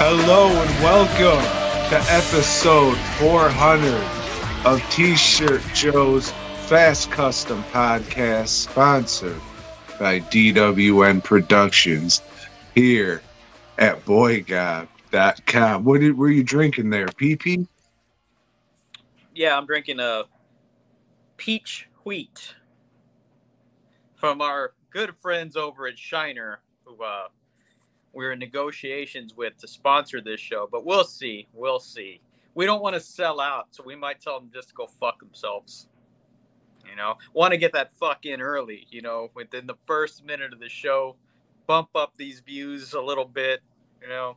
Hello and welcome to episode 400 of T-Shirt Joe's Fast Custom Podcast, sponsored by DWN Productions here at boygod.com. What were you drinking there, PP? Yeah, I'm drinking a peach wheat from our good friends over at Shiner, who we're in negotiations with to sponsor this show, but we'll see. We'll see. We don't want to sell out, so we might tell them just to go fuck themselves. You know, want to get that fuck in early, you know, within the first minute of the show, bump up these views a little bit, you know.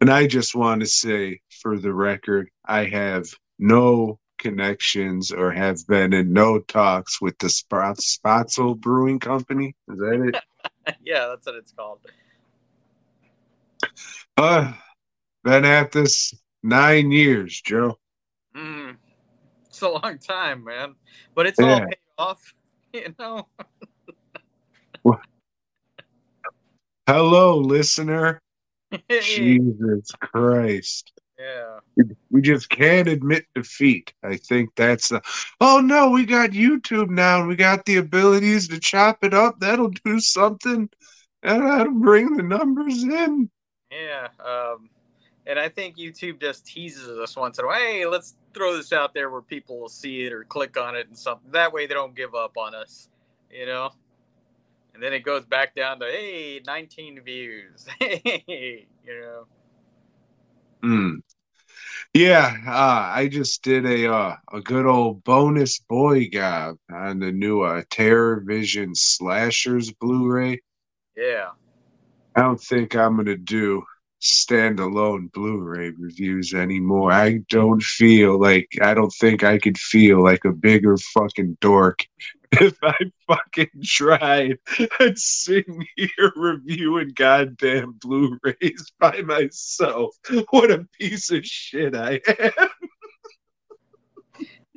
And I just want to say, for the record, I have no connections or have been in no talks with the Spotzel Brewing Company. Is that it? Yeah, that's what it's called. Been at this 9 years, Joe. It's a long time, man, but it's all paid off, you know. Hello, listener. Jesus Christ. Yeah, we just can't admit defeat. I think that's we got YouTube now, and we got the abilities to chop it up. That'll do something, and that'll bring the numbers in. Yeah, and I think YouTube just teases us once in a while. Hey, let's throw this out there where people will see it or click on it and something. That way they don't give up on us, you know? And then it goes back down to, hey, 19 views. Hey, you know? Yeah, I just did a good old bonus boy guy on the new Terror Vision Slashers Blu-ray. Yeah. I don't think I'm going to do standalone Blu-ray reviews anymore. I don't think I could feel like a bigger fucking dork if I fucking tried and sitting here reviewing goddamn Blu-rays by myself. What a piece of shit I am.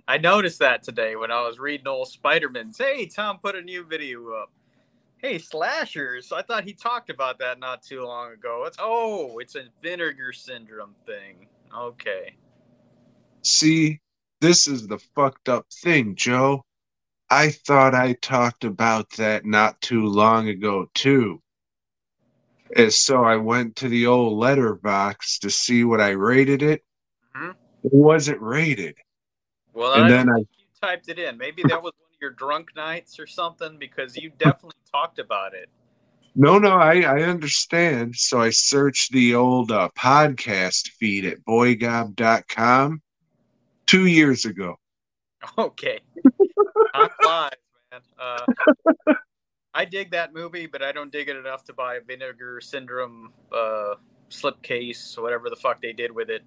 I noticed that today when I was reading old Spider-Man's. Hey, Tom put a new video up. Hey, slashers. I thought he talked about that not too long ago. It's a vinegar syndrome thing. Okay. See, this is the fucked up thing, Joe. I thought I talked about that not too long ago, too. And so I went to the old Letterboxd to see what I rated it. Mm-hmm. It wasn't rated. Well, and you typed it in. Maybe that was your drunk nights or something, because you definitely talked about it. No, I understand. So I searched the old podcast feed at boygob.com 2 years ago. Okay. I'm live, man. I dig that movie, but I don't dig it enough to buy a vinegar syndrome slipcase, whatever the fuck they did with it.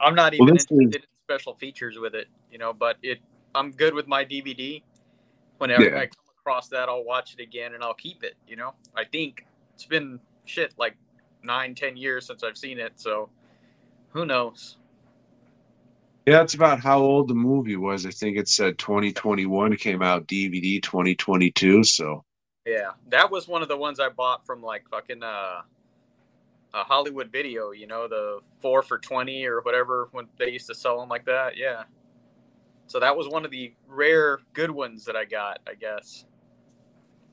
I'm not even interested in special features with it, you know, but I'm good with my DVD. Whenever I come across that, I'll watch it again and I'll keep it, you know? I think it's been shit like 9-10 years since I've seen it, so who knows. Yeah, that's about how old the movie was. I think it said 2021 came out DVD 2022, so. Yeah, that was one of the ones I bought from like fucking a Hollywood Video, you know, the 4 for $20 or whatever when they used to sell them like that. Yeah. So that was one of the rare good ones that I got, I guess.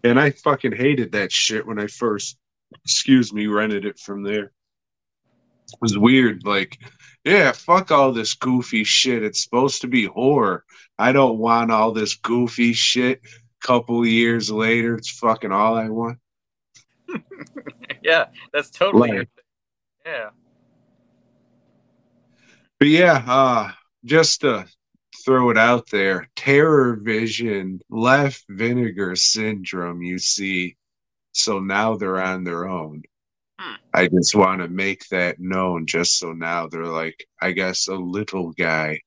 And I fucking hated that shit when I first, rented it from there. It was weird, like, yeah, fuck all this goofy shit. It's supposed to be horror. I don't want all this goofy shit. Couple years later, it's fucking all I want. Yeah, that's totally like, yeah. But yeah, just to throw it out there, terror vision, left vinegar syndrome, you see. So now they're on their own. I just want to make that known, just so now they're like, I guess, a little guy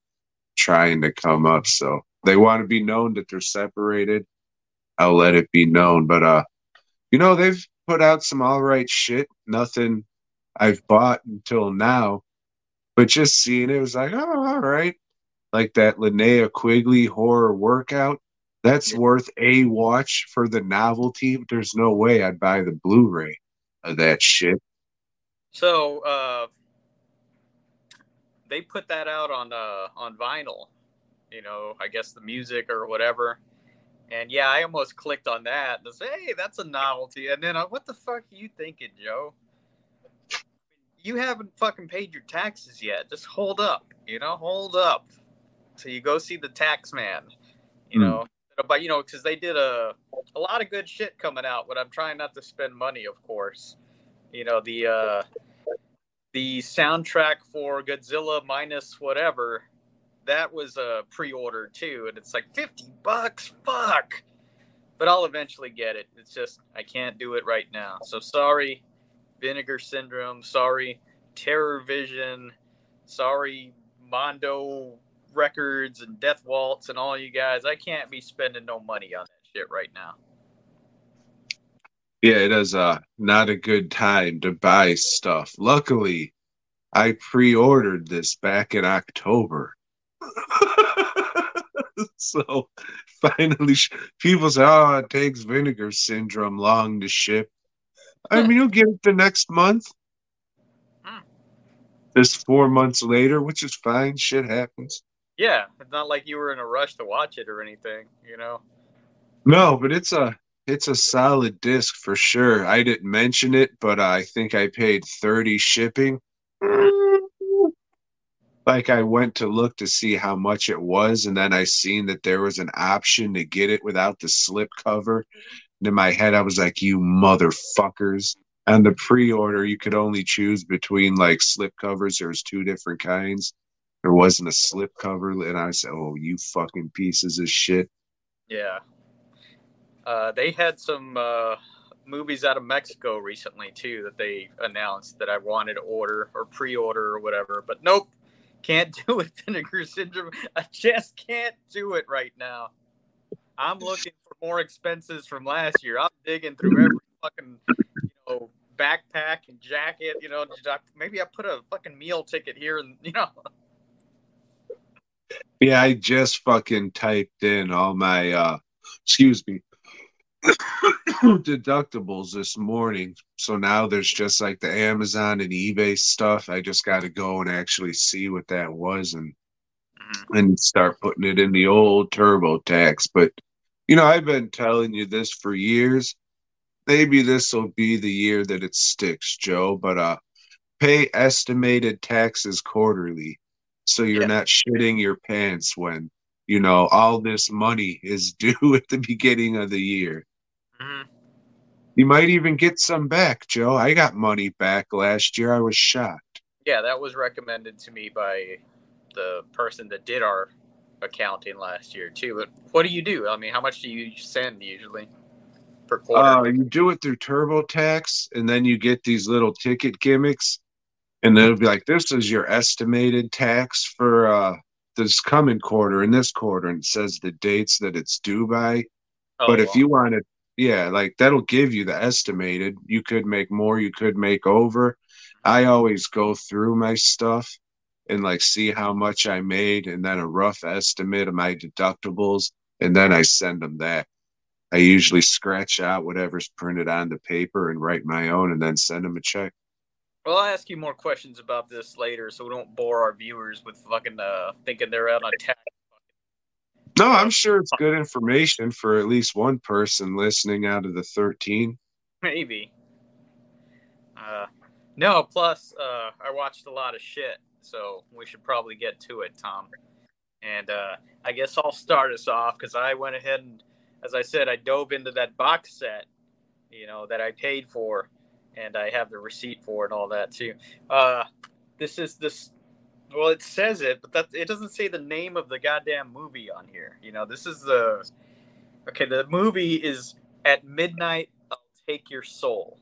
trying to come up. So they want to be known that they're separated. I'll let it be known. But, you know, they've put out some all right shit. Nothing I've bought until now. But just seeing it was like, oh, all right. Like that Linnea Quigley horror workout. That's worth a watch for the novelty. But there's no way I'd buy the Blu-ray of that shit. So they put that out on vinyl, you know, I guess the music or whatever. And yeah, I almost clicked on that and said, hey, that's a novelty. And then what the fuck are you thinking, Joe? You haven't fucking paid your taxes yet. Just hold up, you know, hold up. So you go see the tax man, you know. But, you know, because they did a lot of good shit coming out, but I'm trying not to spend money, of course. You know, the soundtrack for Godzilla minus whatever, that was a pre-order, too. And it's like, $50, fuck! But I'll eventually get it. It's just, I can't do it right now. So sorry, Vinegar Syndrome. Sorry, Terror Vision. Sorry, Mondo Records and Death Waltz and all you guys. I can't be spending no money on that shit right now. Yeah, it is not a good time to buy stuff. Luckily, I pre-ordered this back in October. So, finally, people say, oh, it takes Vinegar Syndrome long to ship. I mean, you'll get it the next month. This 4 months later, which is fine. Shit happens. Yeah, it's not like you were in a rush to watch it or anything, you know? No, but it's a solid disc for sure. I didn't mention it, but I think I paid $30 shipping. Like, I went to look to see how much it was, and then I seen that there was an option to get it without the slip cover. And in my head, I was like, you motherfuckers. And the pre-order, you could only choose between, like, slipcovers. There's two different kinds. There wasn't a slipcover, and I said, oh, you fucking pieces of shit. Yeah. They had some movies out of Mexico recently, too, that they announced that I wanted to order or pre-order or whatever. But nope, can't do it, Vinegar Syndrome. I just can't do it right now. I'm looking for more expenses from last year. I'm digging through every fucking backpack and jacket, you know. Maybe I put a fucking meal ticket here, and you know. Yeah, I just fucking typed in all my deductibles this morning. So now there's just like the Amazon and eBay stuff. I just got to go and actually see what that was and start putting it in the old TurboTax. But you know, I've been telling you this for years. Maybe this will be the year that it sticks, Joe, but pay estimated taxes quarterly so you're not shitting your pants when, you know, all this money is due at the beginning of the year. Mm-hmm. You might even get some back, Joe. I got money back last year. I was shocked. Yeah, that was recommended to me by the person that did our accounting last year, too. But what do you do? I mean, how much do you send usually? You do it through TurboTax, and then you get these little ticket gimmicks, and it'll be like, this is your estimated tax for this coming quarter and this quarter, and it says the dates that it's due by. But if you want to yeah, like that'll give you the estimated. You could make more, you could make over. I always go through my stuff and like see how much I made, and then a rough estimate of my deductibles, and then I send them that. I usually scratch out whatever's printed on the paper and write my own, and then send them a check. Well, I'll ask you more questions about this later, so we don't bore our viewers with fucking thinking they're out on tax. No, I'm sure it's good information for at least one person listening out of the 13. Maybe. No, plus, I watched a lot of shit, so we should probably get to it, Tom. And I guess I'll start us off, because I went ahead and, as I said, I dove into that box set, you know, that I paid for, and I have the receipt for and all that, too. This is this... Well, it says it, but that it doesn't say the name of the goddamn movie on here. You know, this is the... Okay, the movie is At Midnight, I'll Take Your Soul.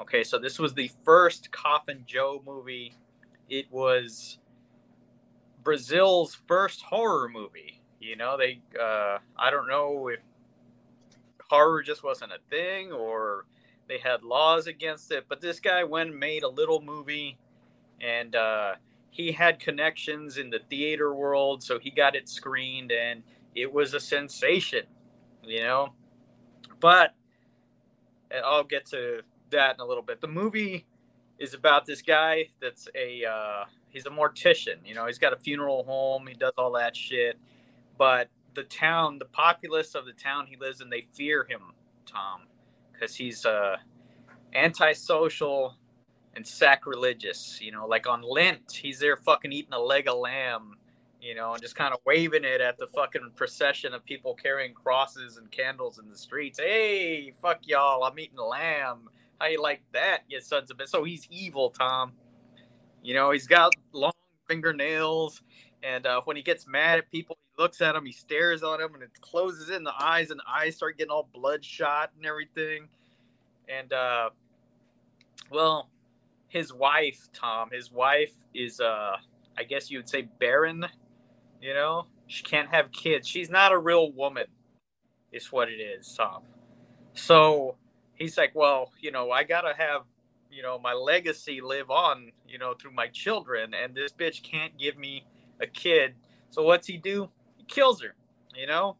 Okay, so this was the first Coffin Joe movie. It was Brazil's first horror movie. You know, they... I don't know if horror just wasn't a thing or they had laws against it, but this guy went and made a little movie, and... he had connections in the theater world, so he got it screened, and it was a sensation, you know? But I'll get to that in a little bit. The movie is about this guy that's he's a mortician, you know? He's got a funeral home, he does all that shit, but the town, the populace of the town he lives in, they fear him, Tom, because he's antisocial and sacrilegious, you know, like on Lent, he's there fucking eating a leg of lamb, you know, and just kind of waving it at the fucking procession of people carrying crosses and candles in the streets. Hey, fuck y'all, I'm eating lamb. How you like that, you sons of bitch? So he's evil, Tom. You know, he's got long fingernails, and when he gets mad at people, he looks at them, he stares at them, and it closes in the eyes, and the eyes start getting all bloodshot and everything. And, well... His wife, Tom, his wife is, I guess you would say barren, you know? She can't have kids. She's not a real woman, is what it is, Tom. So he's like, well, you know, I got to have, you know, my legacy live on, you know, through my children. And this bitch can't give me a kid. So what's he do? He kills her, you know?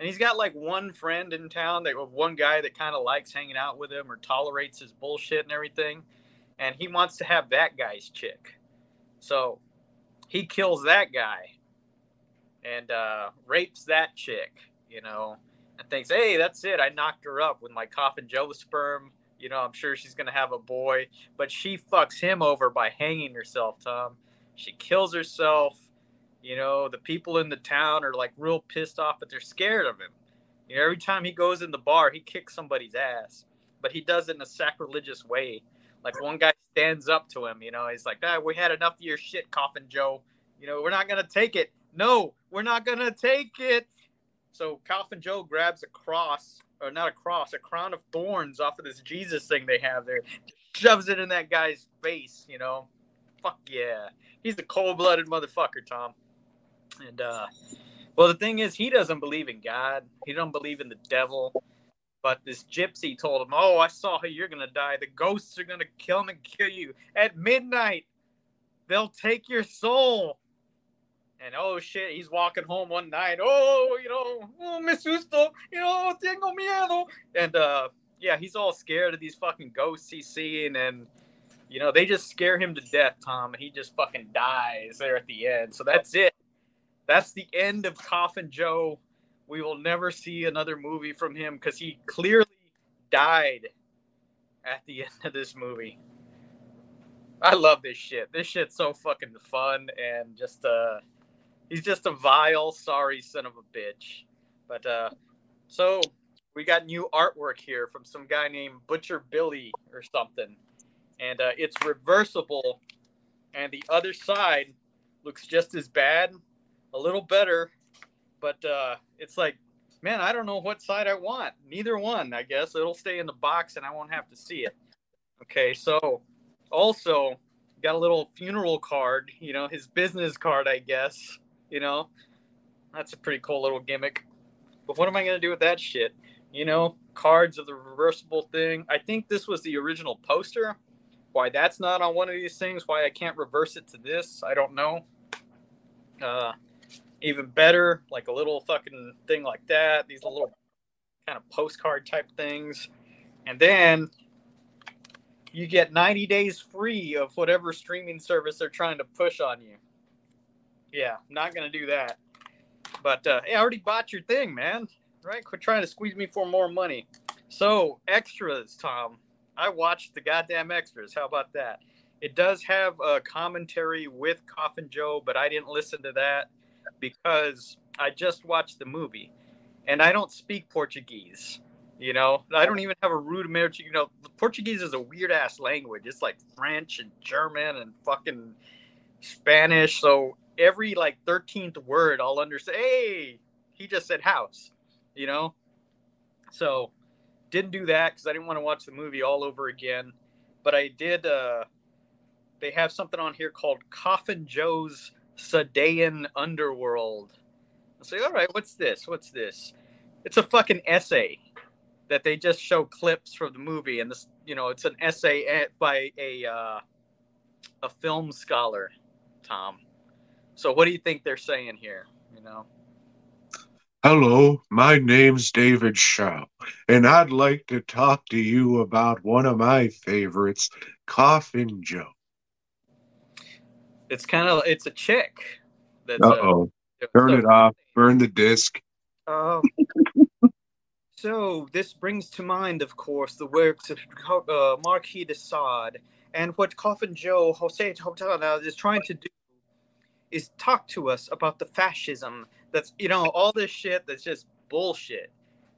And he's got like one friend in town, that one guy that kind of likes hanging out with him or tolerates his bullshit and everything. And he wants to have that guy's chick. So he kills that guy and rapes that chick, you know, and thinks, hey, that's it. I knocked her up with my Coffin Joe sperm. You know, I'm sure she's going to have a boy. But she fucks him over by hanging herself, Tom. She kills herself. You know, the people in the town are like real pissed off, but they're scared of him. You know, every time he goes in the bar, he kicks somebody's ass. But he does it in a sacrilegious way. Like, one guy stands up to him, you know, he's like, ah, we had enough of your shit, Coffin Joe. You know, we're not going to take it. No, we're not going to take it. So Coffin Joe grabs a crown of thorns off of this Jesus thing they have there, shoves it in that guy's face, you know. Fuck yeah. He's a cold-blooded motherfucker, Tom. And, well, the thing is, he doesn't believe in God. He don't believe in the devil. But this gypsy told him, oh, I saw how you're going to die. The ghosts are going to come and kill you. At midnight, they'll take your soul. And, oh, shit, he's walking home one night. Oh, you know, oh, me susto. You know, tengo miedo. And, yeah, he's all scared of these fucking ghosts he's seeing. And, you know, they just scare him to death, Tom. And he just fucking dies there at the end. So that's it. That's the end of Coffin Joe. We will never see another movie from him because he clearly died at the end of this movie. I love this shit. This shit's so fucking fun and just, he's just a vile, sorry son of a bitch. But, so we got new artwork here from some guy named Butcher Billy or something. And, it's reversible. And the other side looks just as bad, a little better. But it's like, man, I don't know what side I want. Neither one, I guess. It'll stay in the box and I won't have to see it. Okay, so also got a little funeral card, you know, his business card, I guess. You know, that's a pretty cool little gimmick. But what am I going to do with that shit? You know, cards of the reversible thing. I think this was the original poster. Why that's not on one of these things, why I can't reverse it to this, I don't know. Even better, like a little fucking thing like that. These little kind of postcard type things. And then you get 90 days free of whatever streaming service they're trying to push on you. Yeah, not going to do that. But hey, I already bought your thing, man. Right? Quit trying to squeeze me for more money. So, extras, Tom. I watched the goddamn extras. How about that? It does have a commentary with Coffin Joe, but I didn't listen to that because I just watched the movie. And I don't speak Portuguese. You know, I don't even have a rudimentary, you know, Portuguese is a weird ass language. It's like French and German and fucking Spanish. So every like 13th word I'll understand. Hey, he just said house, you know. So didn't do that because I didn't want to watch the movie all over again. But I did. They have something on here called Coffin Joe's Sadean Underworld. I say, all right, what's this? What's this? It's a fucking essay that they just show clips from the movie, and this, you know, it's an essay by a film scholar, Tom. So what do you think they're saying here? You know. Hello, my name's David Shaw, and I'd like to talk to you about one of my favorites, Coffin Joe. It's kind of, it's a chick. Uh-oh. Turn it off. Burn the disc. Oh. So, this brings to mind, of course, the works of Marquis de Sade, and what Coffin Joe José Mojica is trying to do is talk to us about the fascism that's, you know, all this shit that's just bullshit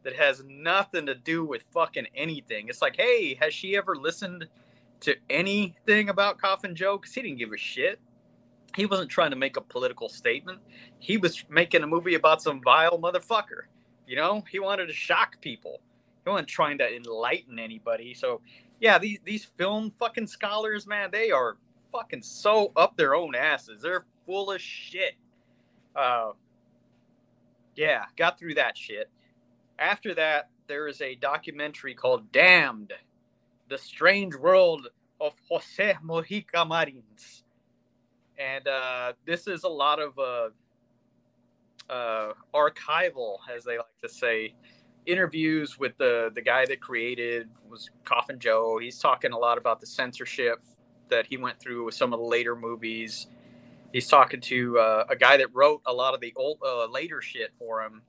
that has nothing to do with fucking anything. It's like, hey, has she ever listened to anything about Coffin Joe? Because he didn't give a shit. He wasn't trying to make a political statement. He was making a movie about some vile motherfucker. You know, he wanted to shock people. He wasn't trying to enlighten anybody. So, yeah, these film fucking scholars, man, they are fucking so up their own asses. They're full of shit. Yeah, got through that shit. After that, there is a documentary called Damned, The Strange World of José Mojica Marins. And this is a lot of... archival, as they like to say, interviews with the guy that created was Coffin Joe. He's talking a lot about the censorship that he went through with some of the later movies. He's talking to a guy that wrote a lot of the old later shit for him.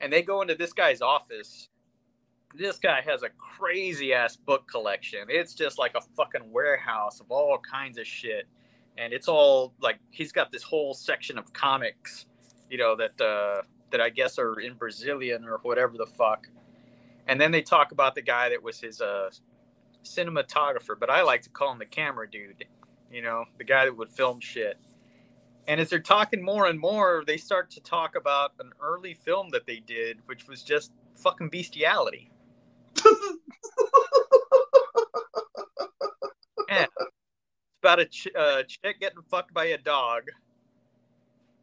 And they go into this guy's office. This guy has a crazy ass book collection. It's just like a fucking warehouse of all kinds of shit. And it's all like, he's got this whole section of comics, you know, that I guess are in Brazilian or whatever the fuck. And then they talk about the guy that was his cinematographer, but I like to call him the camera dude, you know, the guy that would film shit. And as they're talking more and more, they start to talk about an early film that they did, which was just fucking bestiality. Yeah. It's about a chick getting fucked by a dog.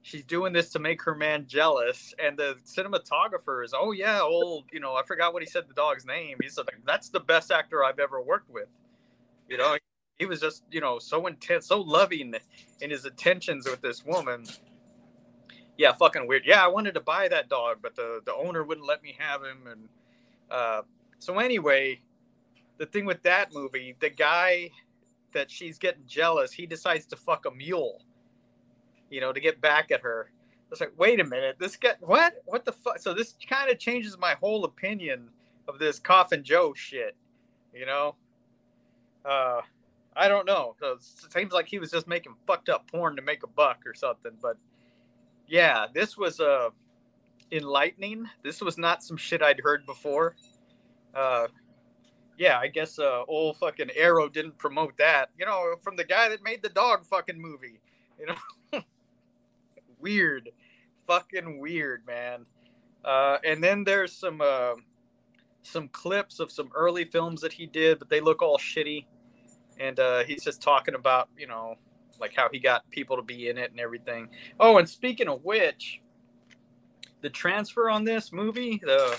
She's doing this to make her man jealous. And the cinematographer is, oh, yeah, old, you know, I forgot what he said the dog's name. He said, that's the best actor I've ever worked with. You know, he was just, you know, so intense, so loving in his attentions with this woman. Yeah, fucking weird. Yeah, I wanted to buy that dog, but the owner wouldn't let me have him. And so anyway, the thing with that movie, the guy that she's getting jealous, he decides to fuck a mule, you know, to get back at her. It's like, wait a minute, this guy, what the fuck? So this kind of changes my whole opinion of this Coffin Joe shit, you know? I don't know. So it seems like he was just making fucked up porn to make a buck or something. But yeah, this was enlightening. This was not some shit I'd heard before. Yeah, I guess old fucking Arrow didn't promote that, you know, from the guy that made the dog fucking movie, you know? Weird, fucking weird, man. And then there's some clips of some early films that he did, but they look all shitty. And he's just talking about, you know, like how he got people to be in it and everything. Oh, and speaking of which, the transfer on this movie, the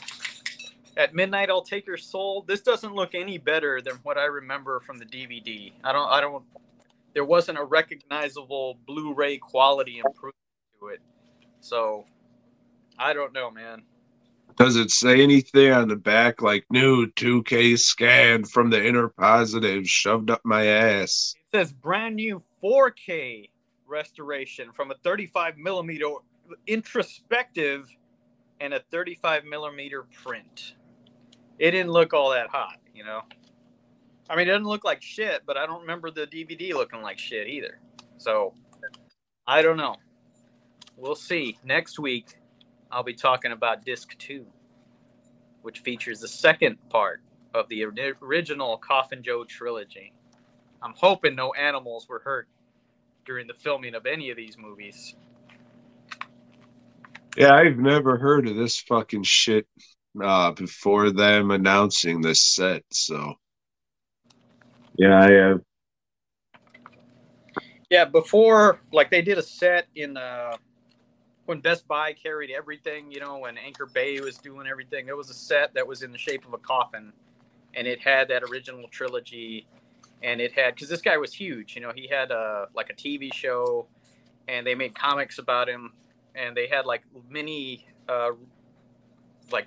At midnight, I'll take your soul. This doesn't look any better than what I remember from the DVD. I don't. There wasn't a recognizable Blu-ray quality improvement to it. So, I don't know, man. Does it say anything on the back like new 2K scan from the inner positive shoved up my ass? It says brand new 4K restoration from a 35 millimeter introspective and a 35 millimeter print. It didn't look all that hot, you know? I mean, it doesn't look like shit, but I don't remember the DVD looking like shit either. So, I don't know. We'll see. Next week, I'll be talking about Disc 2, which features the second part of the original Coffin Joe trilogy. I'm hoping no animals were hurt during the filming of any of these movies. Yeah, I've never heard of this fucking shit before them announcing this set, so... Yeah, I have. Yeah, before, like, they did a set in... when Best Buy carried everything, you know, and Anchor Bay was doing everything, there was a set that was in the shape of a coffin, and it had that original trilogy, and it had, because this guy was huge, you know, he had a TV show, and they made comics about him, and they had like mini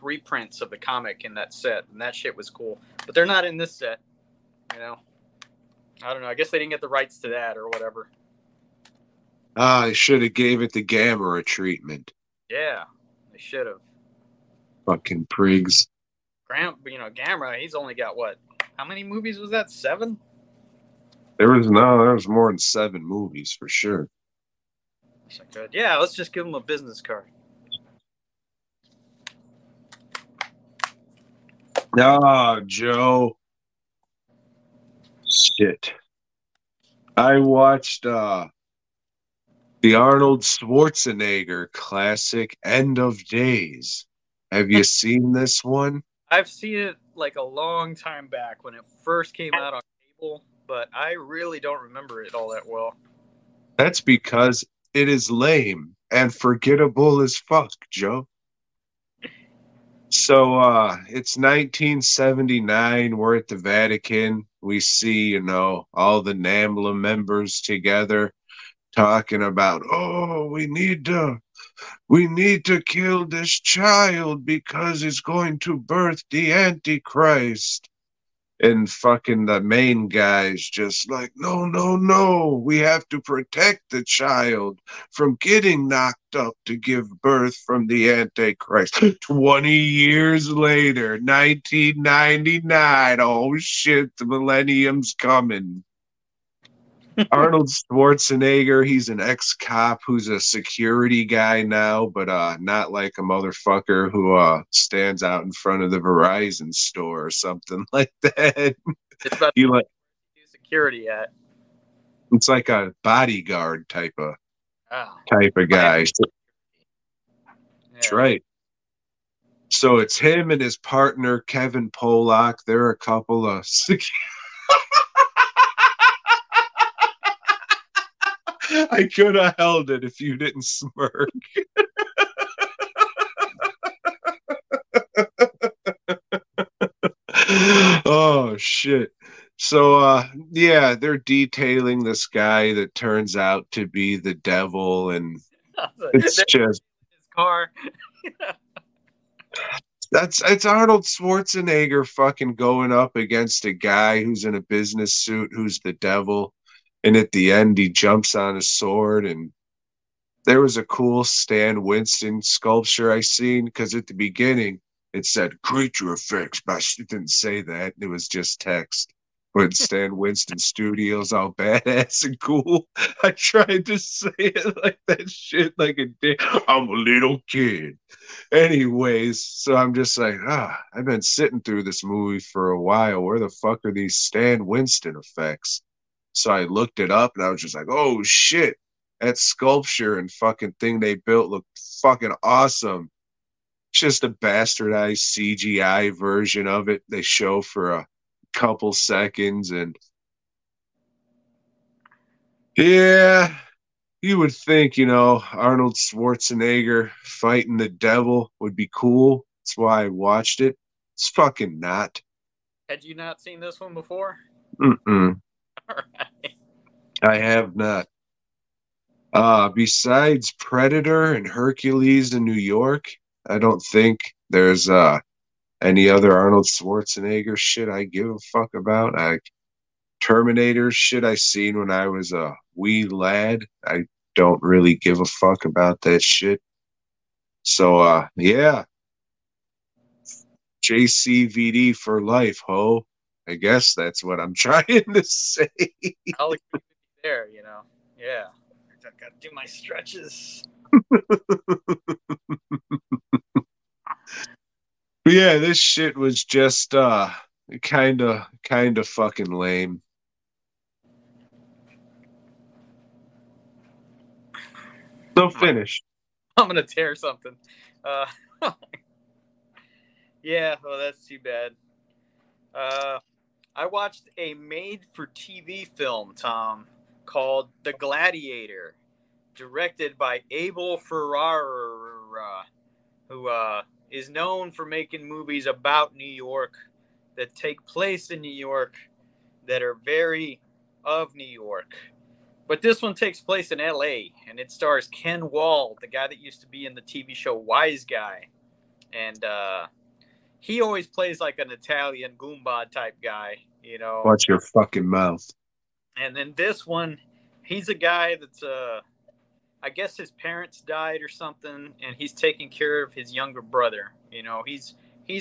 reprints of the comic in that set, and that shit was cool, but they're not in this set, you know. I don't know. I guess they didn't get the rights to that or whatever. I should have gave it the Gamera treatment. Yeah, they should have. Fucking prigs. Gamera, he's only got what? How many movies was that? 7? There was more than 7 movies for sure. So good. Yeah, let's just give him a business card. Ah, Joe. Shit. I watched, the Arnold Schwarzenegger classic, End of Days. Have you seen this one? I've seen it like a long time back when it first came out on cable, but I really don't remember it all that well. That's because it is lame and forgettable as fuck, Joe. So it's 1979. We're at the Vatican. We see, you know, all the NAMLA members together. Talking about, we need to kill this child because he's going to birth the Antichrist. And fucking the main guy's just like, no, we have to protect the child from getting knocked up to give birth from the Antichrist. 20 years later, 1999, oh shit, the millennium's coming. Arnold Schwarzenegger, he's an ex-cop who's a security guy now, but not like a motherfucker who stands out in front of the Verizon store or something like that. It's about you like security at. It's like a bodyguard type of guy. Yeah. That's right. So it's him and his partner Kevin Pollak. They're a couple of I could have held it if you didn't smirk. Oh, shit. So, yeah, they're detailing this guy that turns out to be the devil, and it's just... his car. It's Arnold Schwarzenegger fucking going up against a guy who's in a business suit who's the devil. And at the end, he jumps on a sword, and there was a cool Stan Winston sculpture I seen, because at the beginning, it said, creature effects, but it didn't say that. It was just text. But Stan Winston Studios, all badass and cool. I tried to say it like that shit, like a dick. I'm a little kid. Anyways, so I'm just like, I've been sitting through this movie for a while. Where the fuck are these Stan Winston effects? So I looked it up, and I was just like, oh, shit. That sculpture and fucking thing they built looked fucking awesome. Just a bastardized CGI version of it they show for a couple seconds. And yeah, you would think, you know, Arnold Schwarzenegger fighting the devil would be cool. That's why I watched it. It's fucking not. Had you not seen this one before? Mm-mm. All right. I have not. Besides Predator and Hercules in New York, I don't think there's any other Arnold Schwarzenegger shit I give a fuck about. Terminator shit I seen when I was a wee lad. I don't really give a fuck about that shit. So, yeah. JCVD for life, ho. I guess that's what I'm trying to say. I'll agree with you there, you know. Yeah. I gotta do my stretches. Yeah, this shit was just kind of fucking lame. So finish. I'm gonna tear something. Yeah, well, that's too bad. I watched a made-for-TV film, Tom, called The Gladiator, directed by Abel Ferrara, who is known for making movies about New York that take place in New York that are very of New York. But this one takes place in L.A., and it stars Ken Wahl, the guy that used to be in the TV show Wise Guy. And he always plays like an Italian Goomba type guy, you know. Watch your fucking mouth. And then this one, he's a guy that's, I guess his parents died or something, and he's taking care of his younger brother. You know, he's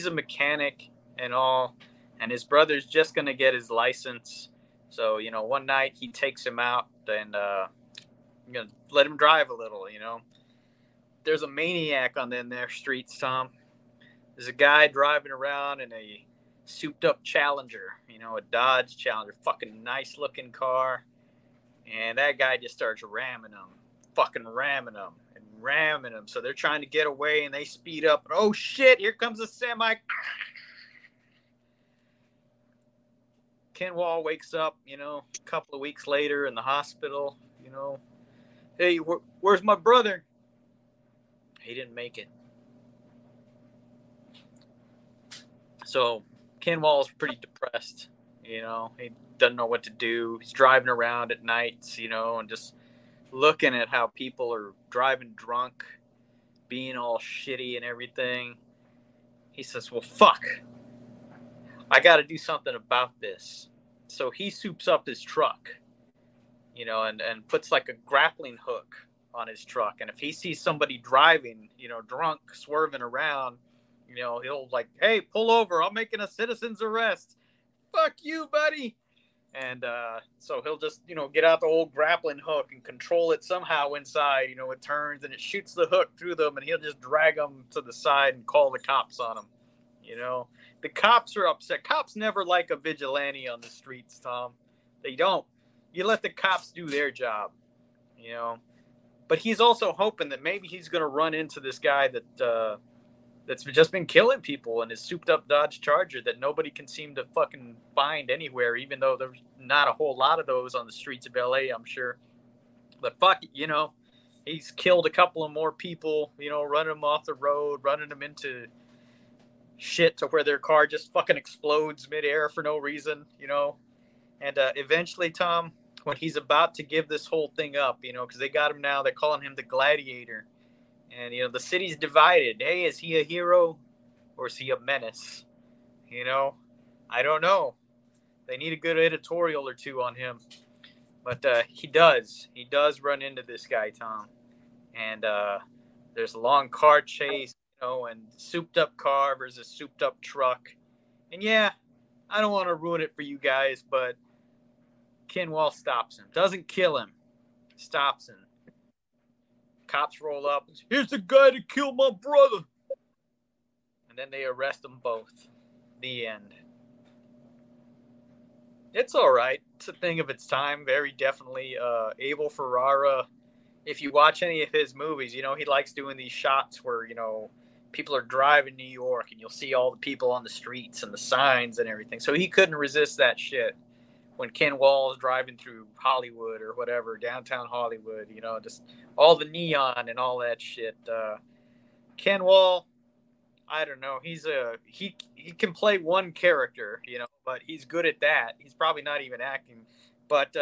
a mechanic and all, and his brother's just going to get his license. So, you know, one night he takes him out and I'm going to let him drive a little, you know. There's a maniac on their streets, Tom. There's a guy driving around in a souped-up Challenger, you know, a Dodge Challenger, fucking nice-looking car. And that guy just starts ramming them. So they're trying to get away, and they speed up. Oh, shit, here comes a semi. Ken Wahl wakes up, you know, a couple of weeks later in the hospital, you know. Hey, where's my brother? He didn't make it. So Ken Wahl's pretty depressed, you know. He doesn't know what to do. He's driving around at nights, you know, and just looking at how people are driving drunk, being all shitty and everything. He says, well, fuck. I got to do something about this. So he soups up his truck, you know, and puts like a grappling hook on his truck. And if he sees somebody driving, you know, drunk, swerving around, you know, he'll like, hey, pull over. I'm making a citizen's arrest. Fuck you, buddy. And so he'll just, you know, get out the old grappling hook and control it somehow inside. You know, it turns and it shoots the hook through them, and he'll just drag them to the side and call the cops on them. You know, the cops are upset. Cops never like a vigilante on the streets, Tom. They don't. You let the cops do their job, you know. But he's also hoping that maybe he's going to run into this guy that that's just been killing people in his souped-up Dodge Charger that nobody can seem to fucking find anywhere, even though there's not a whole lot of those on the streets of L.A., I'm sure. But fuck it, you know, he's killed a couple of more people, you know, running them off the road, running them into shit to where their car just fucking explodes midair for no reason, you know. And eventually, Tom, when he's about to give this whole thing up, you know, because they got him now, they're calling him the Gladiator. And, you know, the city's divided. Hey, is he a hero or is he a menace? You know, I don't know. They need a good editorial or two on him. But he does run into this guy, Tom. And there's a long car chase, you know, and souped up car versus souped up truck. And, yeah, I don't want to ruin it for you guys, but Ken Wahl stops him. Doesn't kill him. Stops him. Cops roll up. Here's the guy that killed my brother. And then they arrest them both. The end. It's all right. It's a thing of its time. Very definitely. Abel Ferrara, if you watch any of his movies, you know, he likes doing these shots where, you know, people are driving New York and you'll see all the people on the streets and the signs and everything. So he couldn't resist that shit when Ken Wahl is driving through Hollywood or whatever, downtown Hollywood, you know, just all the neon and all that shit. Ken Wahl, I don't know. He's a he can play one character, you know, but he's good at that. He's probably not even acting, but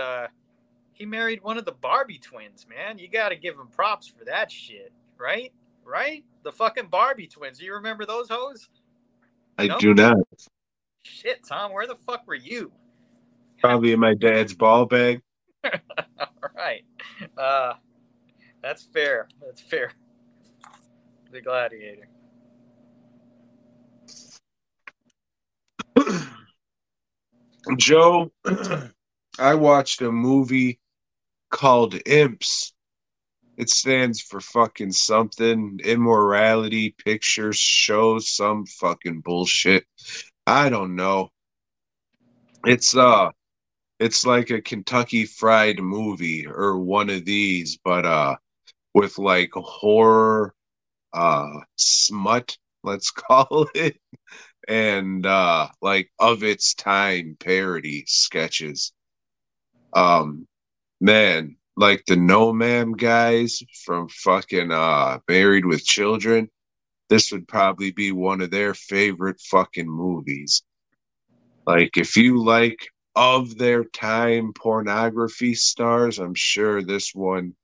he married one of the Barbie twins, man. You got to give him props for that shit, right? Right? The fucking Barbie twins. Do you remember those hoes? I do not. Shit, Tom, where the fuck were you? Probably in my dad's ball bag. All right. That's fair. That's fair. The Gladiator. Joe, I watched a movie called Imps. It stands for fucking something, immorality, pictures, shows, some fucking bullshit. I don't know. It's like a Kentucky Fried movie or one of these, but with like horror, smut, let's call it, and like of its time parody sketches. Man, like the No Ma'am guys from fucking Married with Children. This would probably be one of their favorite fucking movies. Like, if you like of their time pornography stars, I'm sure this one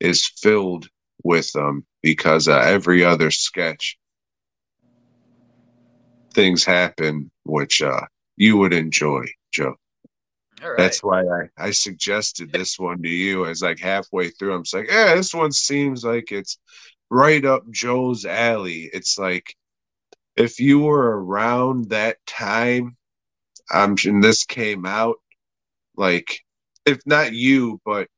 is filled with them, because every other sketch, things happen which you would enjoy, Joe. All right. That's why I suggested this one to you. As like halfway through, I'm just like, yeah, this one seems like it's right up Joe's alley. It's like, if you were around that time, and this came out, like, if not you, but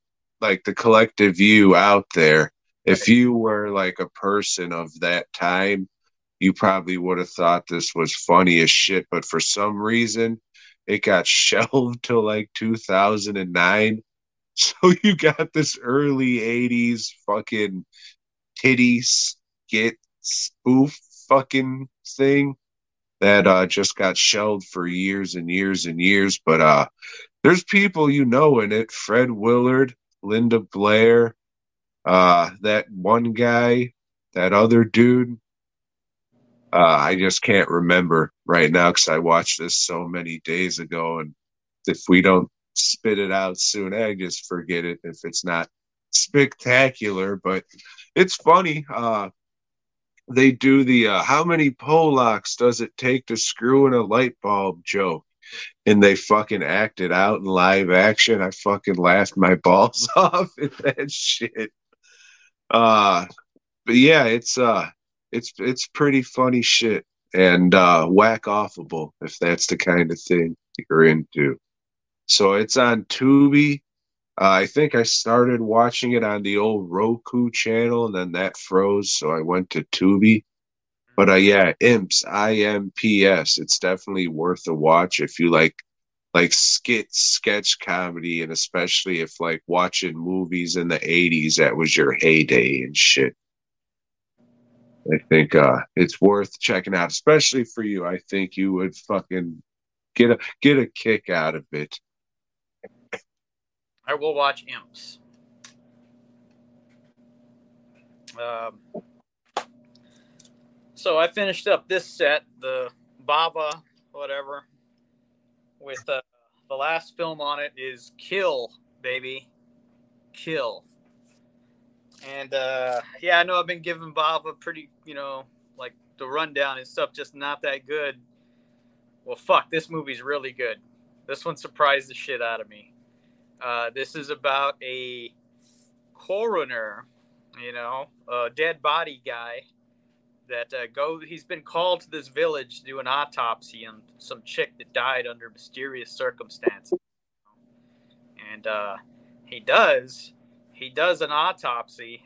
like the collective you out there, if you were like a person of that time, you probably would have thought this was funny as shit. But for some reason, it got shelved till like 2009. So you got this early 80s fucking titty skit spoof fucking thing that just got shelved for years and years and years. But there's people you know in it. Fred Willard, Linda Blair, that one guy, that other dude. I just can't remember right now because I watched this so many days ago. And if we don't spit it out soon, I just forget it if it's not spectacular. But it's funny. They do the how many Pollocks does it take to screw in a light bulb joke? And they fucking act it out in live action. I fucking laughed my balls off at that shit. But yeah, it's pretty funny shit, and whack offable if that's the kind of thing you're into. So it's on Tubi. I think I started watching it on the old Roku channel, and then that froze, so I went to Tubi. But yeah, Imps, IMPS. It's definitely worth a watch if you like sketch comedy, and especially if like watching movies in the 80s, that was your heyday and shit. I think it's worth checking out, especially for you. I think you would fucking get a kick out of it. I will watch Imps. So I finished up this set, the Bava, whatever, with the last film on it is Kill, baby. Kill. And, yeah, I know I've been giving Bob a pretty, you know, like the rundown and stuff, just not that good. Well, fuck, this movie's really good. This one surprised the shit out of me. This is about a coroner, you know, a dead body guy that he's been called to this village to do an autopsy on some chick that died under mysterious circumstances. And He does an autopsy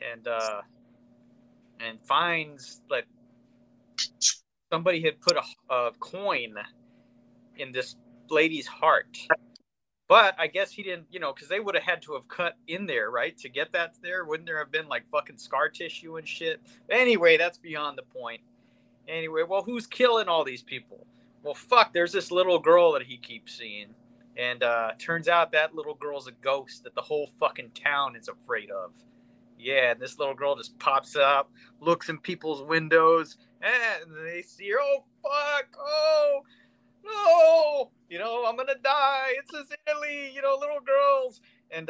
and finds that somebody had put a coin in this lady's heart. But I guess he didn't, you know, because they would have had to have cut in there, right, to get that there. Wouldn't there have been, like, fucking scar tissue and shit? Anyway, that's beyond the point. Anyway, well, who's killing all these people? Well, fuck, there's this little girl that he keeps seeing. And turns out that little girl's a ghost that the whole fucking town is afraid of. yeah, and this little girl just pops up, looks in people's windows, and they see her, oh, fuck, oh, no, you know, I'm gonna die, it's Italy, you know, little girls, and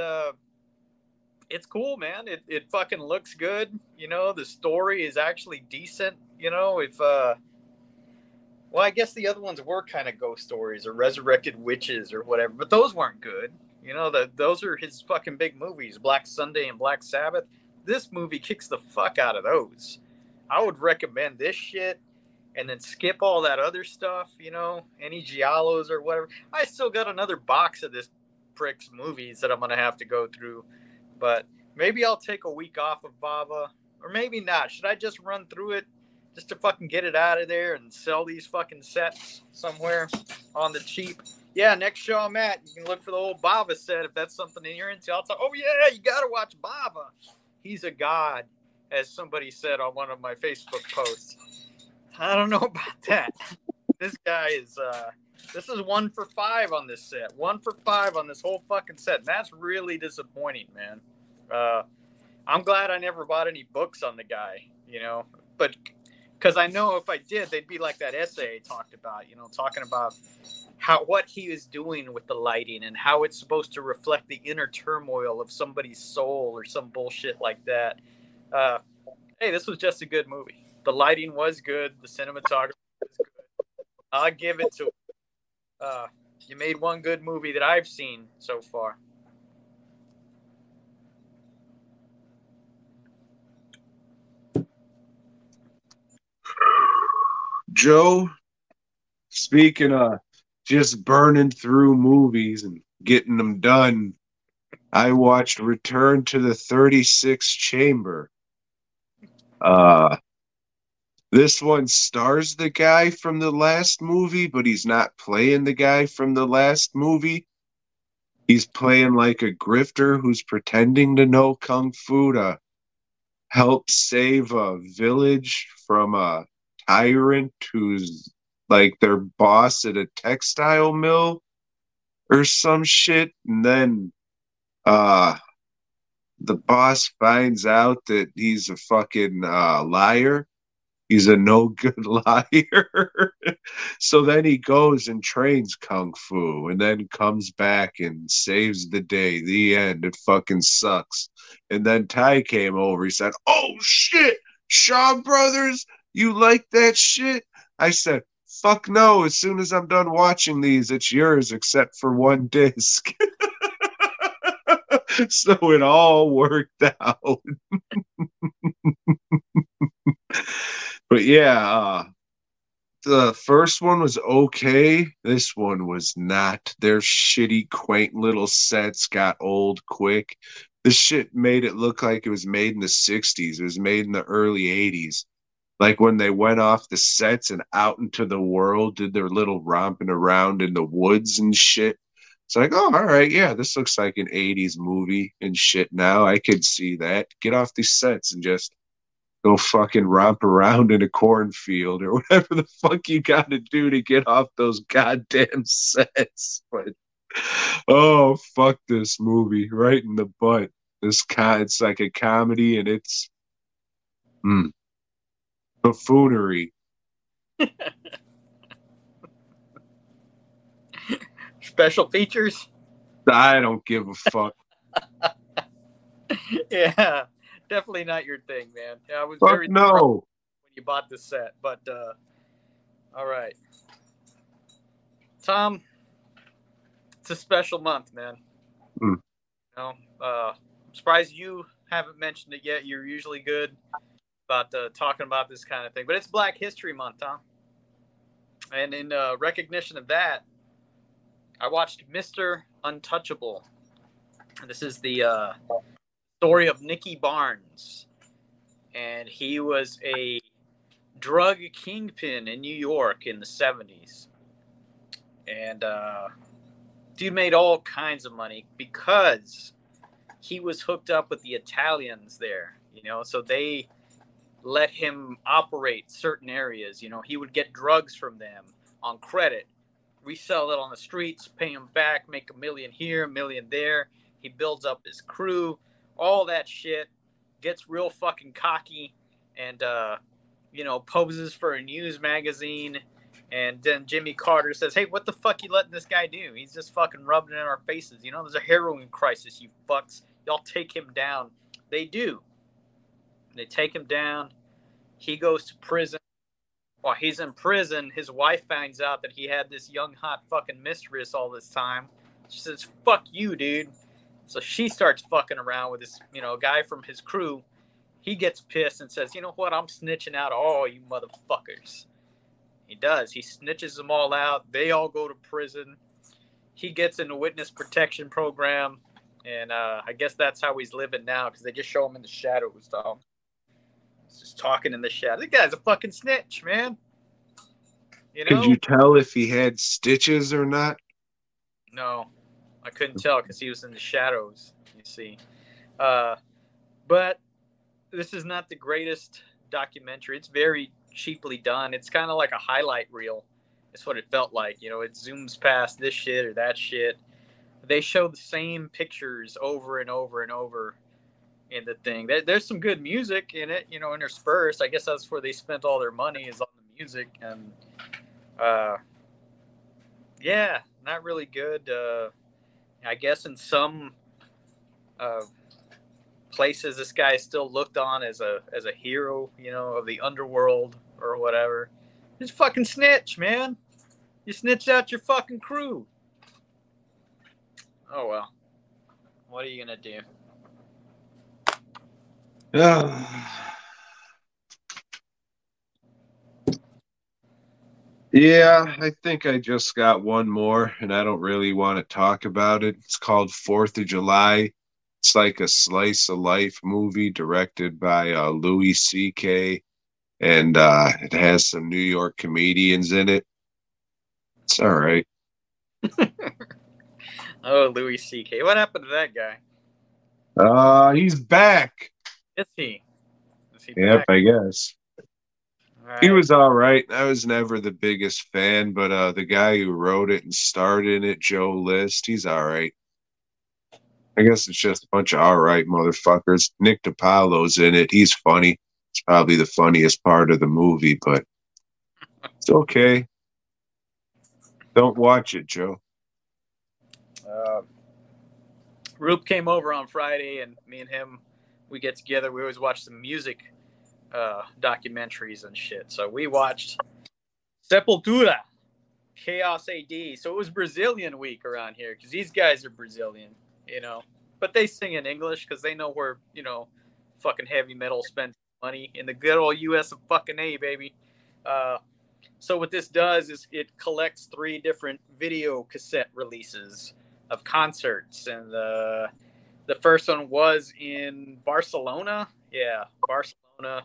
it's cool, man, it fucking looks good, you know, the story is actually decent, you know, if, well, I guess the other ones were kind of ghost stories or resurrected witches or whatever, but those weren't good. You know, those are his fucking big movies, Black Sunday and Black Sabbath. This movie kicks the fuck out of those. I would recommend this shit and then skip all that other stuff, you know, any Giallos or whatever. I still got another box of this prick's movies that I'm going to have to go through, but maybe I'll take a week off of Bava, or maybe not. Should I just run through it just to fucking get it out of there and sell these fucking sets somewhere on the cheap? Yeah, next show I'm at, you can look for the old Bava set if that's something that you're into. I'll talk, oh, yeah, you got to watch Bava. He's a god, as somebody said on one of my Facebook posts. I don't know about that. This guy is, this is 1 for 5 on this set. 1 for 5 on this whole fucking set. And that's really disappointing, man. I'm glad I never bought any books on the guy, you know. But because I know if I did, they'd be like that essay I talked about, you know, talking about what he is doing with the lighting and how it's supposed to reflect the inner turmoil of somebody's soul or some bullshit like that. Hey, this was just a good movie. The lighting was good. The cinematography was good. I'll give it to him. You made one good movie that I've seen so far. Joe, speaking of just burning through movies and getting them done, I watched Return to the 36th Chamber. This one stars the guy from the last movie, but he's not playing the guy from the last movie. He's playing like a grifter who's pretending to know Kung Fu to help save a village from a tyrant who's like their boss at a textile mill or some shit, and then the boss finds out that he's a fucking liar. He's a no good liar. So then he goes and trains Kung Fu and then comes back and saves the day. The end. It fucking sucks. And then Ty came over. He said, oh shit, Shaw Brothers, you like that shit? I said, fuck no. As soon as I'm done watching these, it's yours except for one disc. So it all worked out. But yeah, the first one was okay. This one was not. Their shitty, quaint little sets got old quick. This shit made it look like it was made in the 60s. It was made in the early 80s. Like when they went off the sets and out into the world, did their little romping around in the woods and shit. It's like, oh, all right, yeah, this looks like an 80s movie and shit now. I could see that. Get off these sets and just go fucking romp around in a cornfield or whatever the fuck you got to do to get off those goddamn sets. But, oh, fuck this movie right in the butt. It's like a comedy and it's buffoonery. Special features? I don't give a fuck. Yeah, definitely not your thing, man. Yeah, I was very no when you bought the set, but all right, Tom, it's a special month, man. You know, I'm surprised you haven't mentioned it yet. You're usually good about talking about this kind of thing, but it's Black History Month, Tom. And in recognition of that, I watched Mr. Untouchable. This is the story of Nicky Barnes. And he was a drug kingpin in New York in the 70s. And dude made all kinds of money because he was hooked up with the Italians there, you know, so they let him operate certain areas. You know, he would get drugs from them on credit, resell it on the streets, pay him back, make $1 million here, $1 million there. He builds up his crew, all that shit. gets real fucking cocky and, you know, poses for a news magazine. And then Jimmy Carter says, hey, what the fuck you letting this guy do? He's just fucking rubbing it in our faces. You know, there's a heroin crisis, you fucks. Y'all take him down. They do. They take him down. He goes to prison. While he's in prison, his wife finds out that he had this young, hot fucking mistress all this time. She says, fuck you, dude. So she starts fucking around with this, you know, guy from his crew. He gets pissed and says, you know what? I'm snitching out all you motherfuckers. He does. He snitches them all out. They all go to prison. He gets in the witness protection program. And I guess that's how he's living now, because they just show him in the shadows. So he's just talking in the shadows. That guy's a fucking snitch, man. You know? Could you tell if he had stitches or not? No, I couldn't tell because he was in the shadows, you see. But this is not the greatest documentary. It's very cheaply done. It's kind of like a highlight reel. That's what it felt like. You know, it zooms past this shit or that shit. They show the same pictures over and over and over in the thing. There's some good music in it, you know, interspersed. I guess that's where they spent all their money, is on the music. And, yeah, not really good. I guess in some places, this guy is still looked on as a hero, you know, of the underworld or whatever. Just fucking snitch, man. You snitched out your fucking crew. Oh, well. What are you going to do? Yeah, I think I just got one more, and I don't really want to talk about it. It's called 4th of July. It's like a slice of life movie directed by Louis C.K., and it has some New York comedians in it. It's all right. Oh, Louis C.K. What happened to that guy? He's back. Is he? Yep, back? I guess. Right. He was all right. I was never the biggest fan, but the guy who wrote it and starred in it, Joe List, he's all right. I guess it's just a bunch of all right motherfuckers. Nick DiPaolo's in it. He's funny. It's probably the funniest part of the movie, but it's okay. Don't watch it, Joe. Roop came over on Friday, and me and him, we get together. We always watch some music documentaries and shit. So we watched Sepultura, Chaos AD. So it was Brazilian week around here because these guys are Brazilian, you know. But they sing in English because they know where, you know, fucking heavy metal spends money in the good old U.S. of fucking A, baby. So what this does is it collects 3 different video cassette releases of concerts, and the first one was in Barcelona, and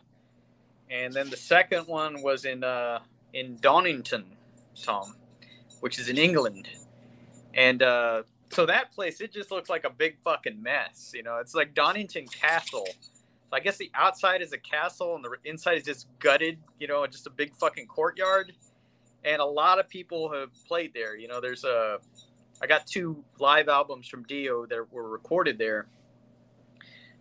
then the second one was in Donington, Tom, which is in England, and so that place, it just looks like a big fucking mess, you know. It's like Donington Castle. So I guess the outside is a castle and the inside is just gutted, you know, just a big fucking courtyard, and a lot of people have played there, you know. There's a I got 2 live albums from Dio that were recorded there.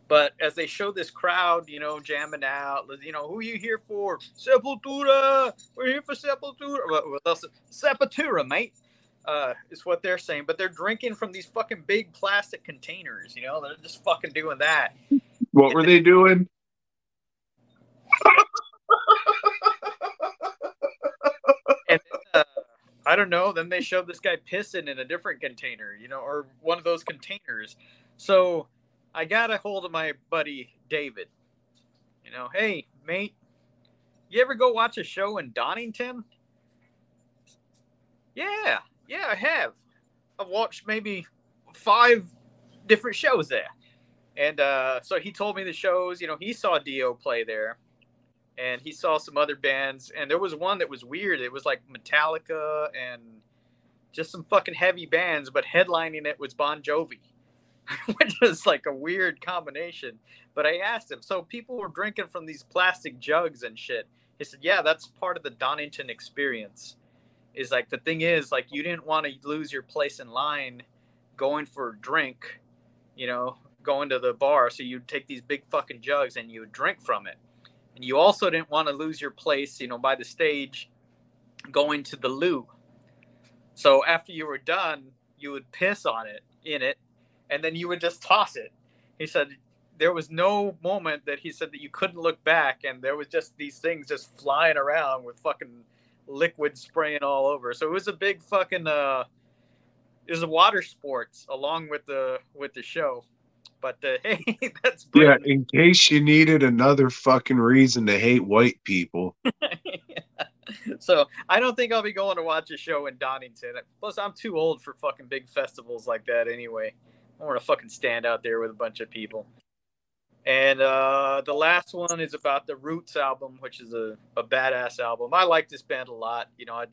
But as they show this crowd, you know, jamming out, you know, who are you here for? Sepultura! We're here for Sepultura! What else? Sepultura, mate! Is what they're saying. But they're drinking from these fucking big plastic containers, you know? They're just fucking doing that. What were they doing? And then, I don't know. Then they showed this guy pissing in a different container, you know, or one of those containers. So I got a hold of my buddy David. You know, hey, mate, you ever go watch a show in Donington? Yeah, I have. I've watched maybe 5 different shows there. And so he told me the shows, you know, he saw Dio play there. And he saw some other bands, and there was one that was weird. It was like Metallica and just some fucking heavy bands, but headlining it was Bon Jovi, which was like a weird combination. But I asked him, so people were drinking from these plastic jugs and shit. He said, yeah, that's part of the Donington experience. Is like, the thing is, like, you didn't want to lose your place in line going for a drink, you know, going to the bar, so you'd take these big fucking jugs and you would drink from it. And you also didn't want to lose your place, you know, by the stage going to the loo. So after you were done, you would piss on it, in it, and then you would just toss it. He said there was no moment that he said that you couldn't look back, and there was just these things just flying around with fucking liquid spraying all over. So it was a big fucking it was a water sports along with the show. But hey, that's brilliant. Yeah. In case you needed another fucking reason to hate white people. Yeah. So I don't think I'll be going to watch a show in Donington. Plus, I'm too old for fucking big festivals like that anyway. I don't want to fucking stand out there with a bunch of people. And the last one is about the Roots album, which is a badass album. I like this band a lot. You know, I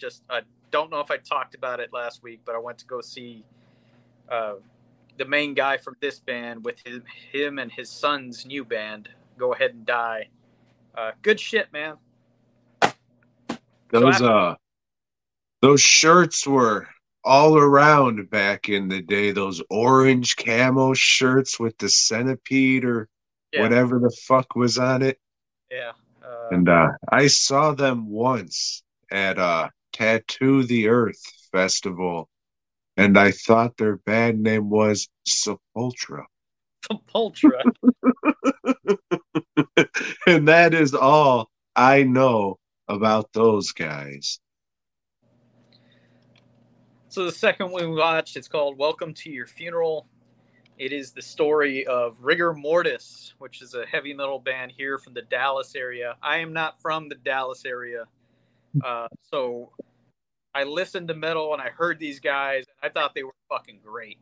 don't know if I talked about it last week, but I went to go see the main guy from this band with him and his son's new band, Go Ahead and Die. Good shit, man. Those shirts were all around back in the day. Those orange camo shirts with the centipede or whatever the fuck was on it. Yeah. And I saw them once at Tattoo the Earth Festival, and I thought their band name was Sepultura. Sepultura. And that is all I know about those guys. So the second one we watched, it's called Welcome to Your Funeral. It is the story of Rigor Mortis, which is a heavy metal band here from the Dallas area. I am not from the Dallas area. So I listened to metal and I heard these guys, and I thought they were fucking great.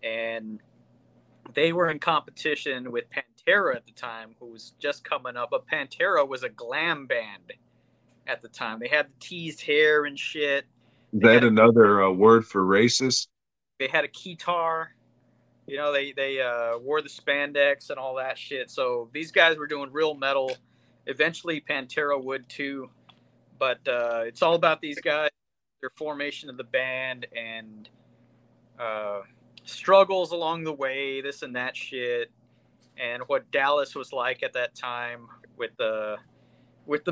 And they were in competition with Pantera at the time, who was just coming up. But Pantera was a glam band at the time. They had the teased hair and shit. Is that another word for racist? They had a keytar. You know, they wore the spandex and all that shit. So these guys were doing real metal. Eventually, Pantera would too. But it's all about these guys, their formation of the band, and struggles along the way, this and that shit. And what Dallas was like at that time with the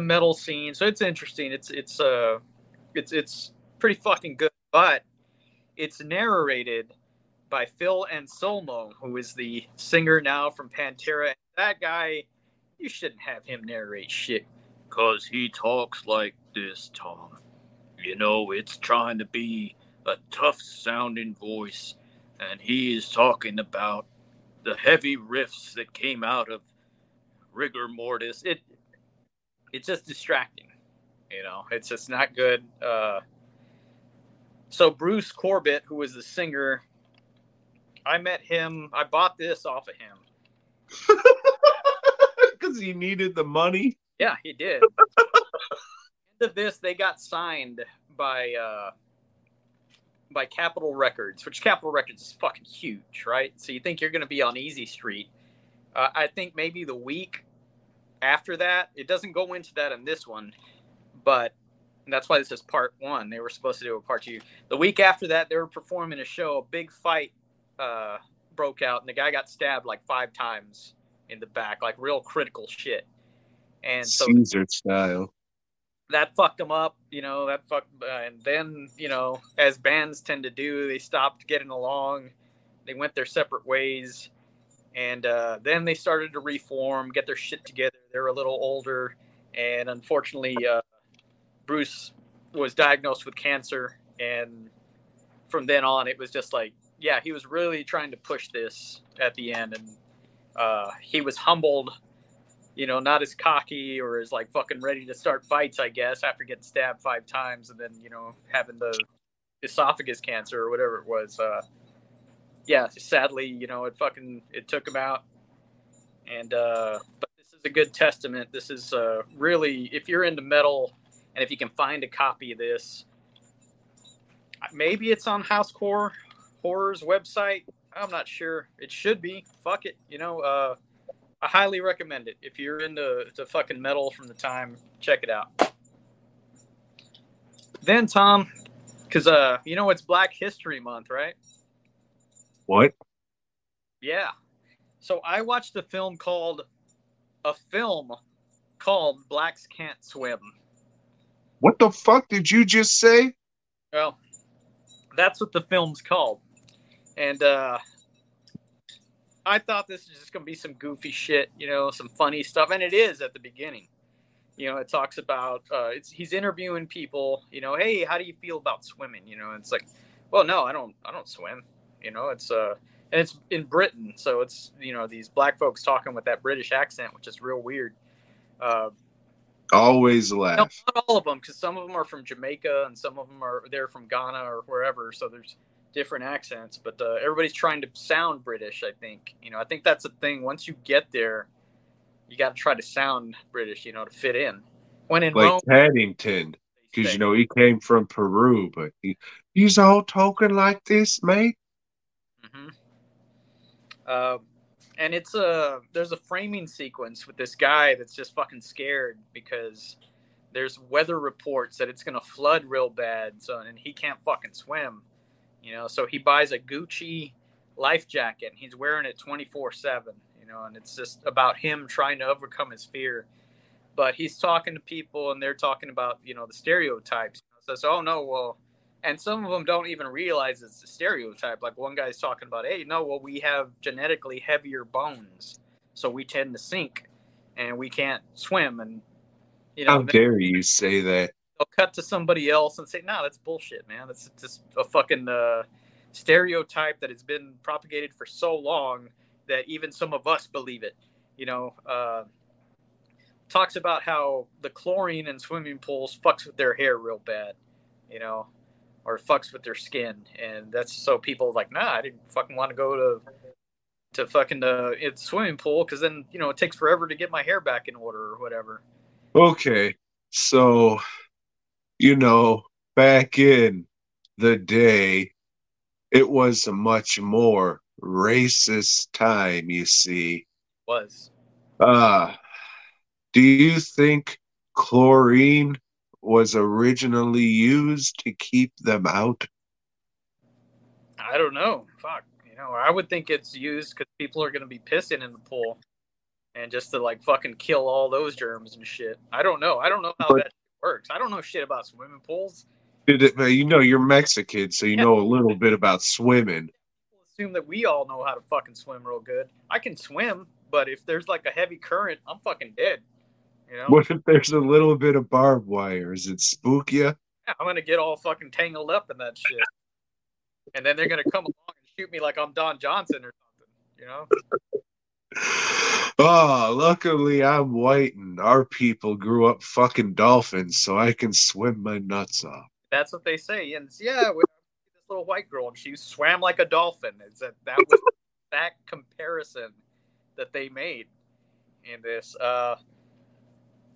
metal scene. So it's interesting. It's pretty fucking good, but it's narrated by Phil Anselmo, who is the singer now from Pantera. That guy, you shouldn't have him narrate shit, because he talks like this, Tom. You know, it's trying to be a tough-sounding voice, and he is talking about the heavy riffs that came out of Rigor Mortis. It's just distracting, you know. It's just not good. So Bruce Corbett, who was the singer, I met him. I bought this off of him. Because he needed the money? Yeah, he did. End of this, they got signed by Capitol Records, which Capitol Records is fucking huge, right? So you think you're going to be on Easy Street. I think maybe the week after that. It doesn't go into that in this one, but... And that's why this is part one. They were supposed to do a part two. The week after that, they were performing a show. A big fight broke out, and the guy got stabbed like 5 times in the back, like real critical shit. And so Caesar style. That fucked him up, you know. And then, you know, as bands tend to do, they stopped getting along. They went their separate ways, and then they started to reform, get their shit together. They were a little older, and unfortunately. Bruce was diagnosed with cancer, and from then on, it was just like, yeah, he was really trying to push this at the end, and he was humbled, you know, not as cocky or as, like, fucking ready to start fights, I guess, after getting stabbed 5 times and then, you know, having the esophagus cancer or whatever it was. Yeah, sadly, you know, it took him out, and but this is a good testament. This is really, if you're into metal... And if you can find a copy of this, maybe it's on Housecore Horror's website. I'm not sure. It should be. Fuck it. You know, I highly recommend it. If you're into fucking metal from the time, check it out. Then, Tom, because, you know, it's Black History Month, right? What? Yeah. So I watched a film called Blacks Can't Swim. What the fuck did you just say? Well, that's what the film's called. And I thought this is just going to be some goofy shit, you know, some funny stuff. And it is at the beginning. You know, it talks about he's interviewing people, you know, hey, how do you feel about swimming? You know, it's like, well, no, I don't swim. You know, it's and it's in Britain. So it's, you know, these black folks talking with that British accent, which is real weird. Always laugh. No, not all of them, because some of them are from Jamaica and some of them are from Ghana or wherever. So there's different accents, but everybody's trying to sound British. I think, you know, I think that's the thing. Once you get there, you got to try to sound British, you know, to fit in. When in like Rome, Paddington, because you know he came from Peru, but he's all talking like this, mate. Mm-hmm. And it's there's a framing sequence with this guy that's just fucking scared because there's weather reports that it's going to flood real bad. So, and he can't fucking swim, you know, so he buys a Gucci life jacket and he's wearing it 24/7, you know, and it's just about him trying to overcome his fear. But he's talking to people and they're talking about, you know, the stereotypes. So it's, oh no, well, and some of them don't even realize it's a stereotype. Like one guy's talking about, hey, no, well, we have genetically heavier bones, so we tend to sink and we can't swim. And, you know, how dare you say that? They'll cut to somebody else and say, no, that's bullshit, man. That's just a fucking stereotype that has been propagated for so long that even some of us believe it. You know, talks about how the chlorine in swimming pools fucks with their hair real bad, you know, or fucks with their skin, and that's so people are like, nah, I didn't fucking want to go to fucking the swimming pool because then, you know, it takes forever to get my hair back in order or whatever. Okay, so, you know, back in the day, it was a much more racist time, you see. It was. Do you think chlorine was originally used to keep them out? I don't know. Fuck. You know, I would think it's used because people are going to be pissing in the pool and just to like fucking kill all those germs and shit. I don't know. I don't know how that works. I don't know shit about swimming pools. You know, you're Mexican, so you know a little bit about swimming. People assume that we all know how to fucking swim real good. I can swim, but if there's like a heavy current, I'm fucking dead. You know? What if there's a little bit of barbed wire? Does it spook you? Yeah, I'm going to get all fucking tangled up in that shit. And then they're going to come along and shoot me like I'm Don Johnson or something, you know? Oh, luckily I'm white and our people grew up fucking dolphins, so I can swim my nuts off. That's what they say. And yeah, we have this little white girl, and she swam like a dolphin. It's that was that comparison that they made in this.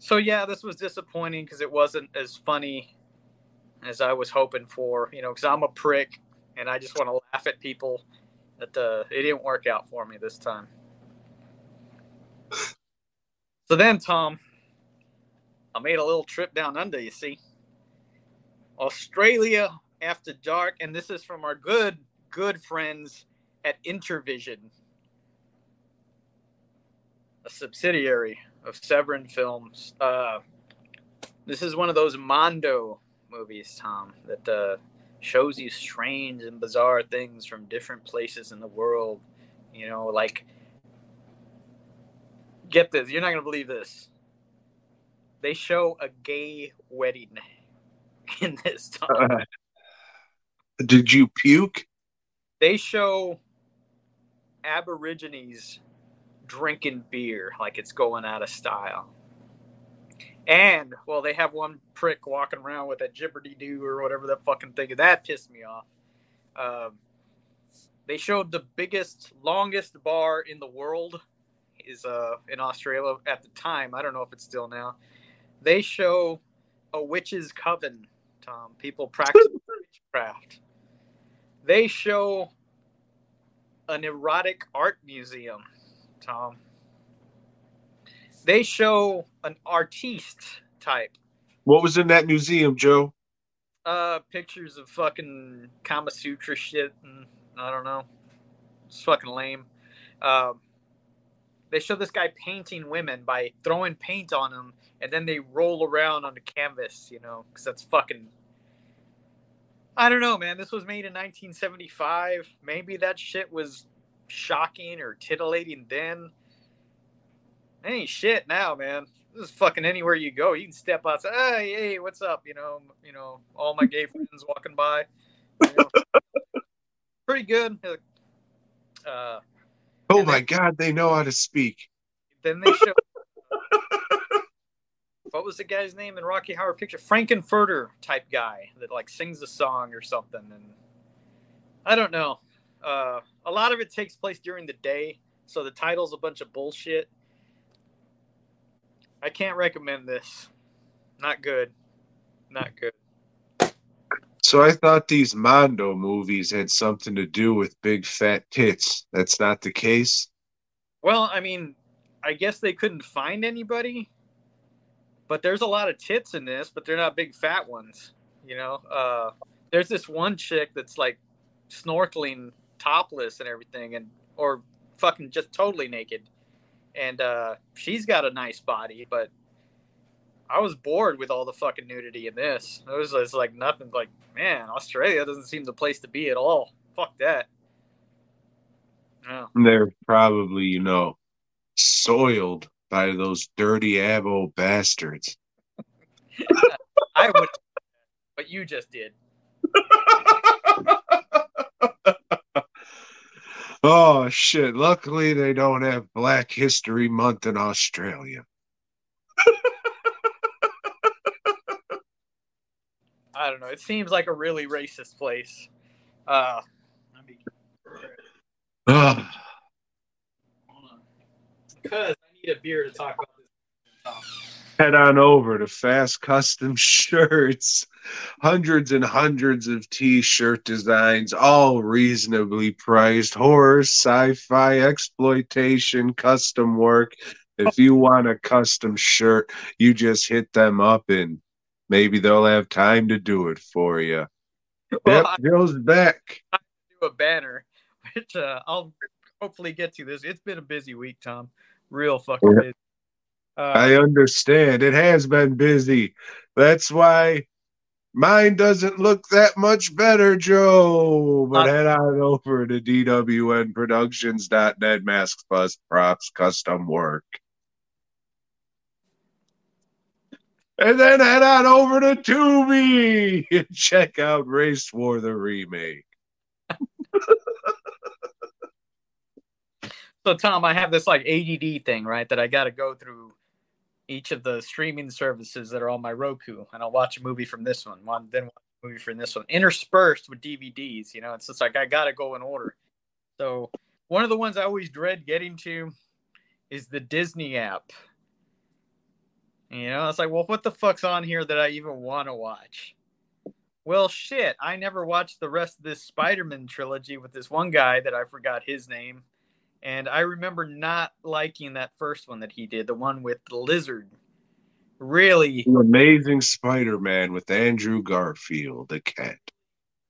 So, yeah, this was disappointing because it wasn't as funny as I was hoping for, you know, because I'm a prick and I just want to laugh at people. That it didn't work out for me this time. So then, Tom, I made a little trip down under, you see. Australia After Dark, and this is from our good friends at Intervision, a subsidiary of Severin Films. This is one of those Mondo movies, Tom, that shows you strange and bizarre things from different places in the world. You know, like, get this, you're not going to believe this. They show a gay wedding in this, Tom. Did you puke? They show Aborigines drinking beer like it's going out of style. And, well, they have one prick walking around with that jibberty-doo or whatever that fucking thing is. That pissed me off. They showed the biggest, longest bar in the world is in Australia at the time. I don't know if it's still now. They show a witch's coven, Tom. People practice witchcraft. They show an erotic art museum, Tom. They show an artiste type. What was in that museum, Joe? Pictures of fucking Kama Sutra shit, and I don't know. It's fucking lame. They show this guy painting women by throwing paint on them, and then they roll around on the canvas, you know, because that's fucking... I don't know, man. This was made in 1975. Maybe that shit was shocking or titillating then. That ain't shit now, man. This is fucking anywhere you go. You can step outside. Hey, hey, what's up? You know, all my gay friends walking by. You know. Pretty good. Oh my God, they know how to speak. Then they show. What was the guy's name in Rocky Horror Picture? Frankenfurter type guy that like sings a song or something. And I don't know. A lot of it takes place during the day, so the title's a bunch of bullshit. I can't recommend this. Not good. Not good. So I thought these Mondo movies had something to do with big fat tits. That's not the case? Well, I mean, I guess they couldn't find anybody. But there's a lot of tits in this, but they're not big fat ones, you know. There's this one chick that's like snorkeling, topless and everything, and or fucking just totally naked, and she's got a nice body. But I was bored with all the fucking nudity in this. It was just like nothing. Like, man, Australia doesn't seem the place to be at all. Fuck that. No. They're probably, you know, soiled by those dirty abo bastards. I would, but you just did. Oh, shit. Luckily, they don't have Black History Month in Australia. I don't know. It seems like a really racist place. Let me... Hold on. Because... a beer to talk about this. Head on over to Fast Custom Shirts. Hundreds and hundreds of t-shirt designs, all reasonably priced. Horror, sci-fi, exploitation, custom work. If you want a custom shirt, you just hit them up and maybe they'll have time to do it for you. Well, yep, Joe's back. I do a banner, which I'll hopefully get to this. It's been a busy week, Tom. Real fucking busy. I understand. It has been busy. That's why mine doesn't look that much better, Joe. But head on over to dwnproductions.net. Masks, bust, props, custom work. And then head on over to Tubi and check out Race War the Remake. So, Tom, I have this, like, ADD thing, right, that I got to go through each of the streaming services that are on my Roku, and I'll watch a movie from this one, then watch a movie from this one, interspersed with DVDs, you know? It's just like I got to go in order. So one of the ones I always dread getting to is the Disney app. You know, it's like, well, what the fuck's on here that I even want to watch? Well, shit, I never watched the rest of this Spider-Man trilogy with this one guy that I forgot his name. And I remember not liking that first one that he did, the one with the lizard. Really. The Amazing Spider-Man with Andrew Garfield, the cat.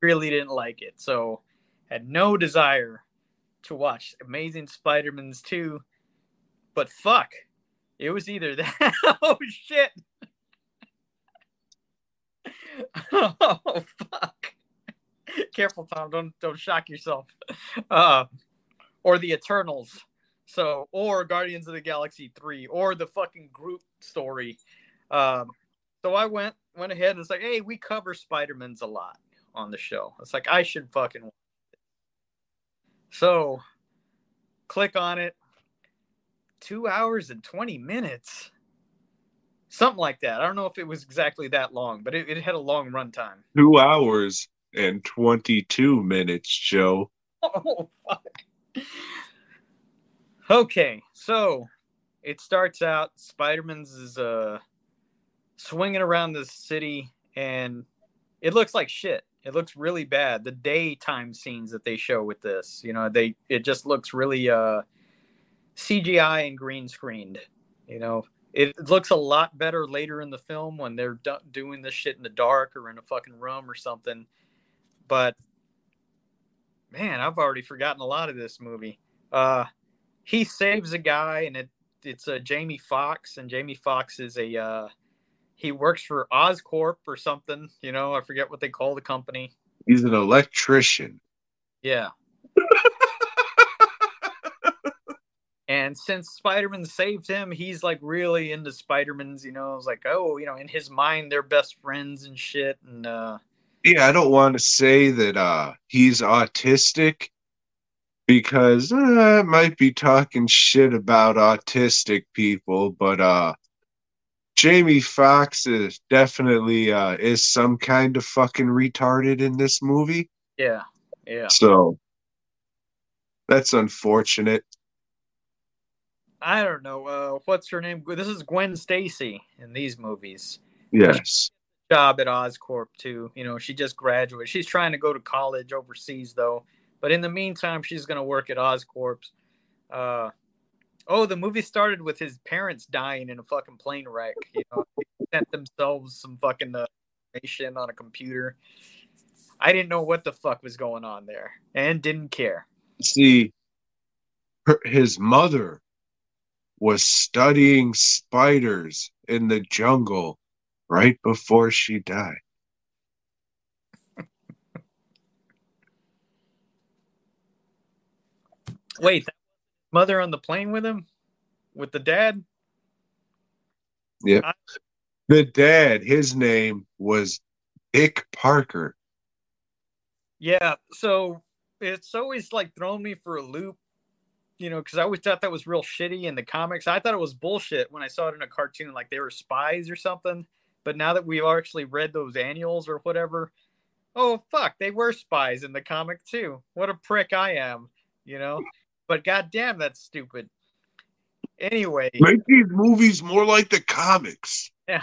Really didn't like it. So had no desire to watch Amazing Spider-Man's 2. But fuck, it was either that. Oh, shit. Oh, fuck. Careful, Tom. Don't shock yourself. Or the Eternals, so or Guardians of the Galaxy 3, or the fucking Groot story. So I went ahead and it's like, hey, we cover Spider-Man's a lot on the show. It's like I should fucking watch it. So click on it. 2 hours and 20 minutes, something like that. I don't know if it was exactly that long, but it had a long run time. 2 hours and 22 minutes, Joe. Oh fuck. Okay, so it starts out Spider-Man's is swinging around the city, and it looks like shit. It looks really bad. The daytime scenes that they show with this, you know, it just looks really CGI and green screened. You know, it looks a lot better later in the film when they're doing this shit in the dark or in a fucking room or something. But man, I've already forgotten a lot of this movie. he saves a guy, and it's a Jamie Foxx, and Jamie Foxx is a he works for Oscorp or something. You know, I forget what they call the company. He's an electrician. Yeah. And since Spider-Man saved him, he's like really into Spider-Man's, you know, it's like, oh, you know, in his mind, they're best friends and shit. And yeah, I don't want to say that he's autistic because I might be talking shit about autistic people, but Jamie Foxx is definitely is some kind of fucking retarded in this movie. Yeah, yeah. So that's unfortunate. I don't know. What's her name? This is Gwen Stacy in these movies. Yes. Job at Oscorp too. You know, she just graduated. She's trying to go to college overseas though. But in the meantime, she's going to work at Oscorp. The movie started with his parents dying in a fucking plane wreck. You know, they sent themselves some fucking information on a computer. I didn't know what the fuck was going on there and didn't care. See, his mother was studying spiders in the jungle right before she died. Wait, that mother on the plane with him? With the dad? Yeah. The dad, his name was Dick Parker. Yeah, so it's always like thrown me for a loop. You know, because I always thought that was real shitty in the comics. I thought it was bullshit when I saw it in a cartoon, like they were spies or something. But now that we've actually read those annuals or whatever, oh, fuck, they were spies in the comic, too. What a prick I am, you know. But goddamn, that's stupid. Anyway. Make these movies more like the comics. Yeah.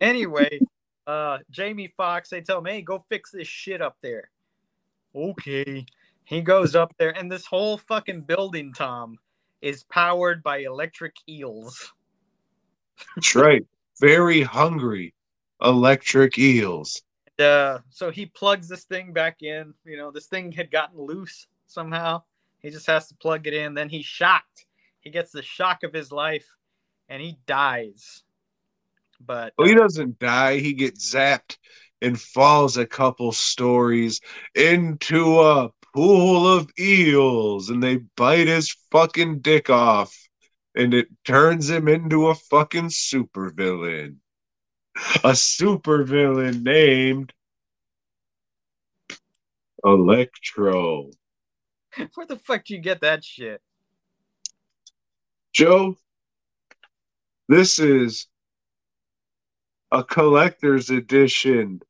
Anyway, Jamie Foxx, they tell him, hey, go fix this shit up there. Okay. He goes up there, and this whole fucking building, Tom, is powered by electric eels. That's right. Very hungry electric eels. And, so he plugs this thing back in. You know, this thing had gotten loose somehow. He just has to plug it in. Then he's shocked. He gets the shock of his life, and he dies. But he doesn't die. He gets zapped and falls a couple stories into a pool of eels, and they bite his fucking dick off, and it turns him into a fucking supervillain. A supervillain named Electro. Where the fuck do you get that shit? Joe, this is a collector's edition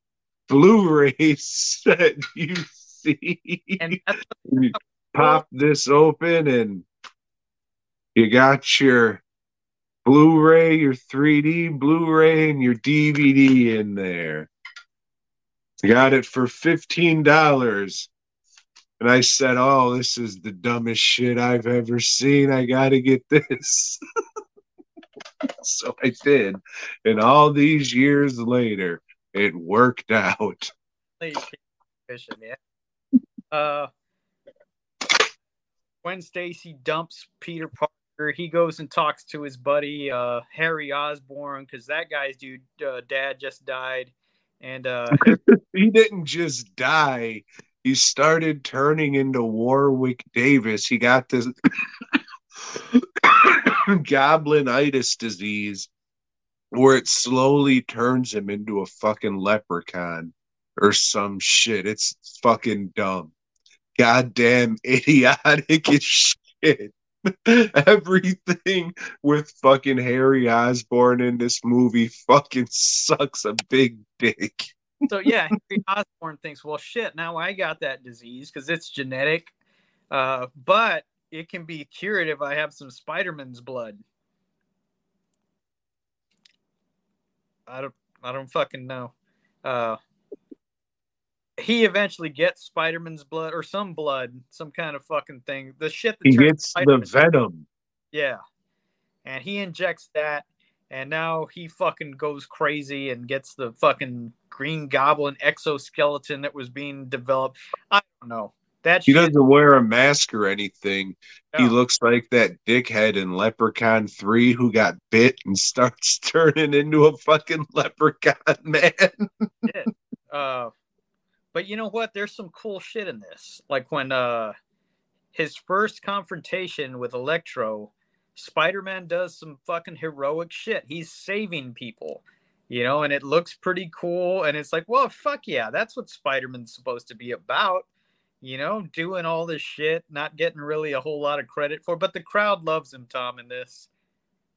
Blu-ray set you and you pop this open and you got your Blu-ray, your 3D Blu-ray, and your DVD in there. I got it for $15. And I said, oh, this is the dumbest shit I've ever seen. I got to get this. So I did. And all these years later, it worked out. Yeah. When Stacy dumps Peter Parker, he goes and talks to his buddy Harry Osborn, because that guy's dad just died, and he didn't just die. He started turning into Warwick Davis. He got this goblinitis disease where it slowly turns him into a fucking leprechaun or some shit. It's fucking dumb. Goddamn idiotic as shit. Everything with fucking Harry Osborn in this movie fucking sucks a big dick. So yeah, Harry Osborn thinks, well, shit, now I got that disease because it's genetic. But it can be cured if I have some Spider-Man's blood. I don't fucking know. He eventually gets Spider-Man's blood or some blood, some kind of fucking thing. The shit that he gets Spider-Man, the venom. Yeah. And he injects that, and now he fucking goes crazy and gets the fucking Green Goblin exoskeleton that was being developed. I don't know. That he doesn't wear a mask or anything. No. He looks like that dickhead in Leprechaun 3 who got bit and starts turning into a fucking leprechaun, man. Yeah. But you know what? There's some cool shit in this. Like when his first confrontation with Electro, Spider-Man does some fucking heroic shit. He's saving people, you know, and it looks pretty cool. And it's like, well, fuck yeah, that's what Spider-Man's supposed to be about. You know, doing all this shit, not getting really a whole lot of credit for, but the crowd loves him, Tom, in this.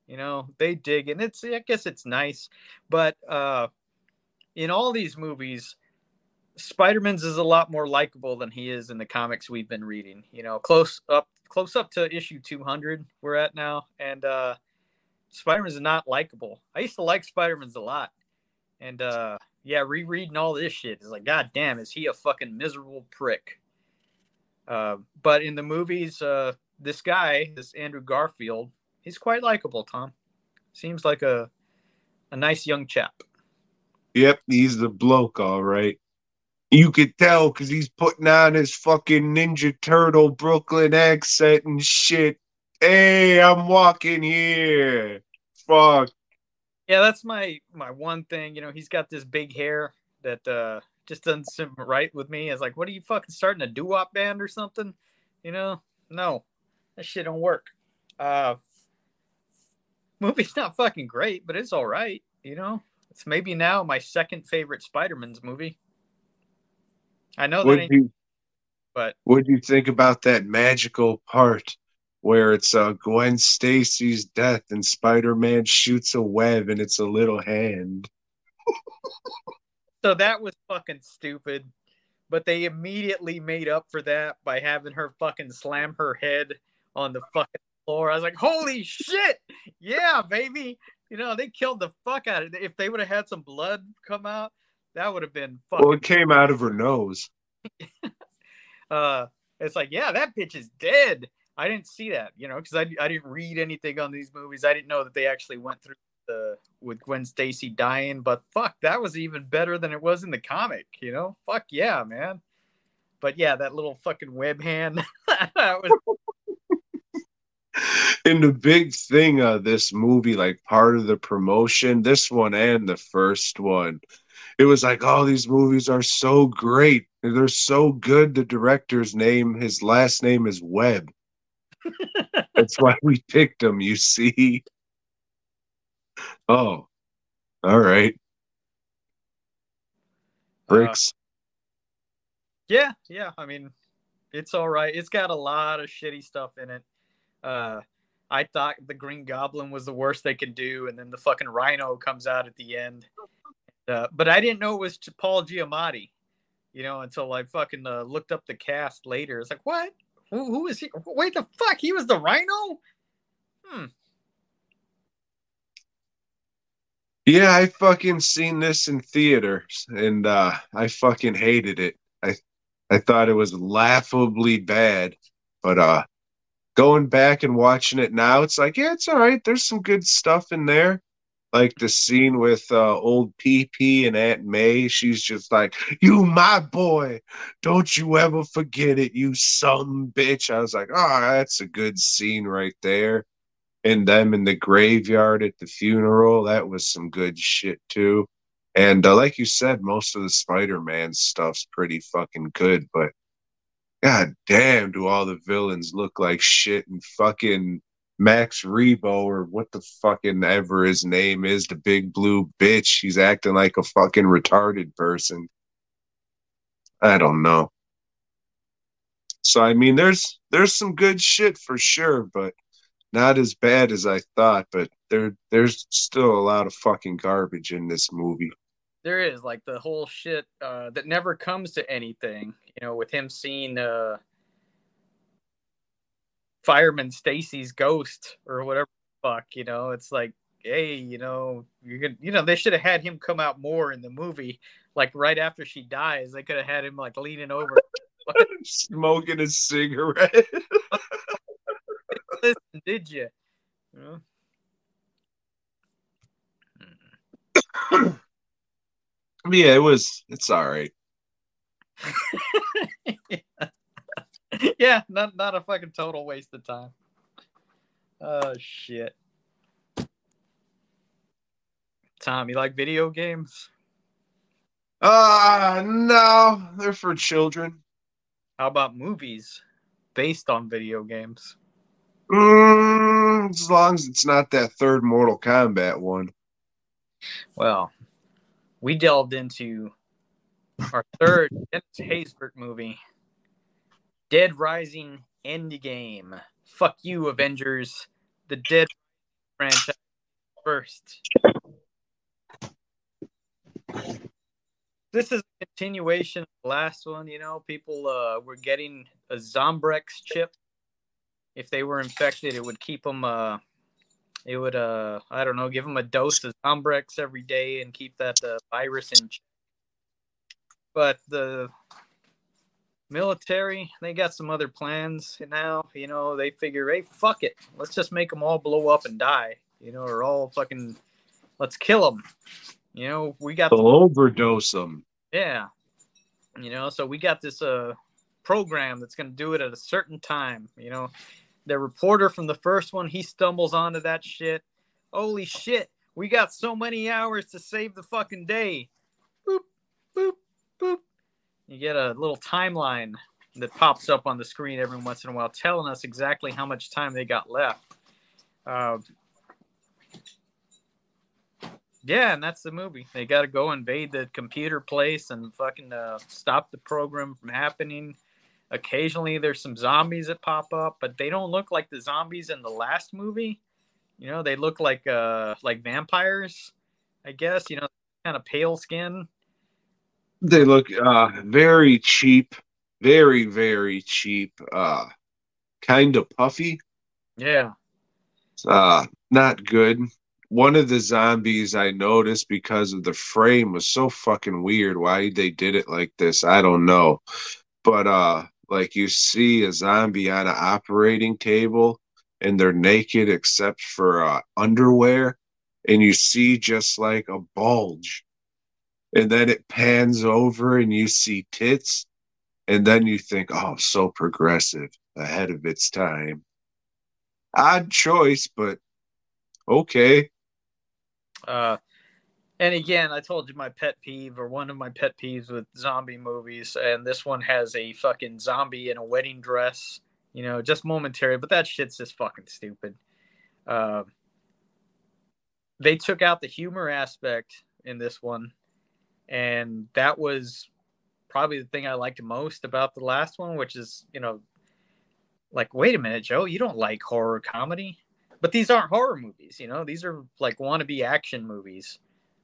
You know, they dig, and it's, I guess it's nice. But in all these movies, Spider-Man's is a lot more likable than he is in the comics we've been reading. You know, close up to issue 200 we're at now, and Spider-Man's not likable. I used to like Spider-Man's a lot, and yeah, rereading all this shit is like, god damn, is he a fucking miserable prick? But in the movies, this guy, this Andrew Garfield, he's quite likable, Tom. Seems like a nice young chap. Yep, he's the bloke, all right. You could tell because he's putting on his fucking Ninja Turtle Brooklyn accent and shit. Hey, I'm walking here. Fuck. Yeah, that's my one thing. You know, he's got this big hair that just doesn't sit right with me. It's like, what are you fucking starting a doo-wop band or something? You know? No. That shit don't work. Movie's not fucking great, but it's all right, you know? It's maybe now my second favorite Spider-Man's movie. I know that ain't, but what do you think about that magical part where it's Gwen Stacy's death and Spider-Man shoots a web and it's a little hand? So that was fucking stupid, but they immediately made up for that by having her fucking slam her head on the fucking floor. I was like, holy shit! Yeah, baby! You know, they killed the fuck out of it. If they would have had some blood come out, that would have been fucking... Well, it came out of her nose. It's like, yeah, that bitch is dead. I didn't see that, you know, because I didn't read anything on these movies. I didn't know that they actually went through with Gwen Stacy dying. But fuck, that was even better than it was in the comic, you know? Fuck yeah, man. But yeah, that little fucking web hand. That was... And the big thing of this movie, like part of the promotion, this one and the first one, it was like, oh, these movies are so great. They're so good. The director's name, his last name is Webb. That's why we picked him, you see. Oh, all right. Bricks. Yeah. I mean, it's all right. It's got a lot of shitty stuff in it. I thought the Green Goblin was the worst they could do, and then the fucking Rhino comes out at the end. But I didn't know it was Paul Giamatti, you know, until I fucking looked up the cast later. It's like, what? Who is he? Wait, the fuck? He was the Rhino? Yeah, I fucking seen this in theaters, and I fucking hated it. I thought it was laughably bad, but going back and watching it now, it's like, yeah, it's all right. There's some good stuff in there. Like the scene with old PP and Aunt May. She's just like, you my boy. Don't you ever forget it, you son bitch. I was like, oh, that's a good scene right there. And them in the graveyard at the funeral. That was some good shit, too. And like you said, most of the Spider-Man stuff's pretty fucking good. But god damn, do all the villains look like shit and fucking... Max Rebo or what the fucking ever his name is, the big blue bitch. He's acting like a fucking retarded person. I don't know. So I mean, there's some good shit for sure, but not as bad as I thought. But there's still a lot of fucking garbage in this movie. There is, like the whole shit that never comes to anything. You know, with him seeing Fireman Stacy's ghost or whatever the fuck, you know, it's like, hey, you know, you're gonna, you know, they should have had him come out more in the movie. Like right after she dies, they could have had him like leaning over, smoking a cigarette. Listen, did you? Yeah, it's all right. Yeah, not a fucking total waste of time. Oh, shit. Tom, you like video games? No, they're for children. How about movies based on video games? As long as it's not that third Mortal Kombat one. Well, we delved into our third Dennis Haysbert movie, Dead Rising Endgame. Fuck you, Avengers. The Dead franchise first. This is a continuation of the last one. You know, people were getting a Zombrex chip. If they were infected, it would keep them, I don't know, give them a dose of Zombrex every day and keep that virus in check. But the military, they got some other plans now. You know, they figure, hey, fuck it. Let's just make them all blow up and die. You know, or all fucking, let's kill them. You know, we got... They'll overdose them. Yeah. You know, so we got this program that's going to do it at a certain time, you know. The reporter from the first one, he stumbles onto that shit. Holy shit, we got so many hours to save the fucking day. Boop, boop, boop. You get a little timeline that pops up on the screen every once in a while telling us exactly how much time they got left. Yeah, and that's the movie. They got to go invade the computer place and fucking stop the program from happening. Occasionally, there's some zombies that pop up, but they don't look like the zombies in the last movie. You know, they look like vampires, I guess. You know, kind of pale skin. They look very cheap, very, very cheap, kind of puffy. Yeah. Not good. One of the zombies I noticed because of the frame was so fucking weird. Why they did it like this, I don't know. But, like, you see a zombie on an operating table, and they're naked except for underwear, and you see just, like, a bulge. And then it pans over, and you see tits, and then you think, oh, so progressive, ahead of its time. Odd choice, but okay. And again, I told you my pet peeve, or one of my pet peeves with zombie movies, and this one has a fucking zombie in a wedding dress, you know, just momentary, but that shit's just fucking stupid. They took out the humor aspect in this one, and that was probably the thing I liked most about the last one, which is, you know, like, wait a minute, Joe, you don't like horror comedy? But these aren't horror movies, you know, these are like wannabe action movies,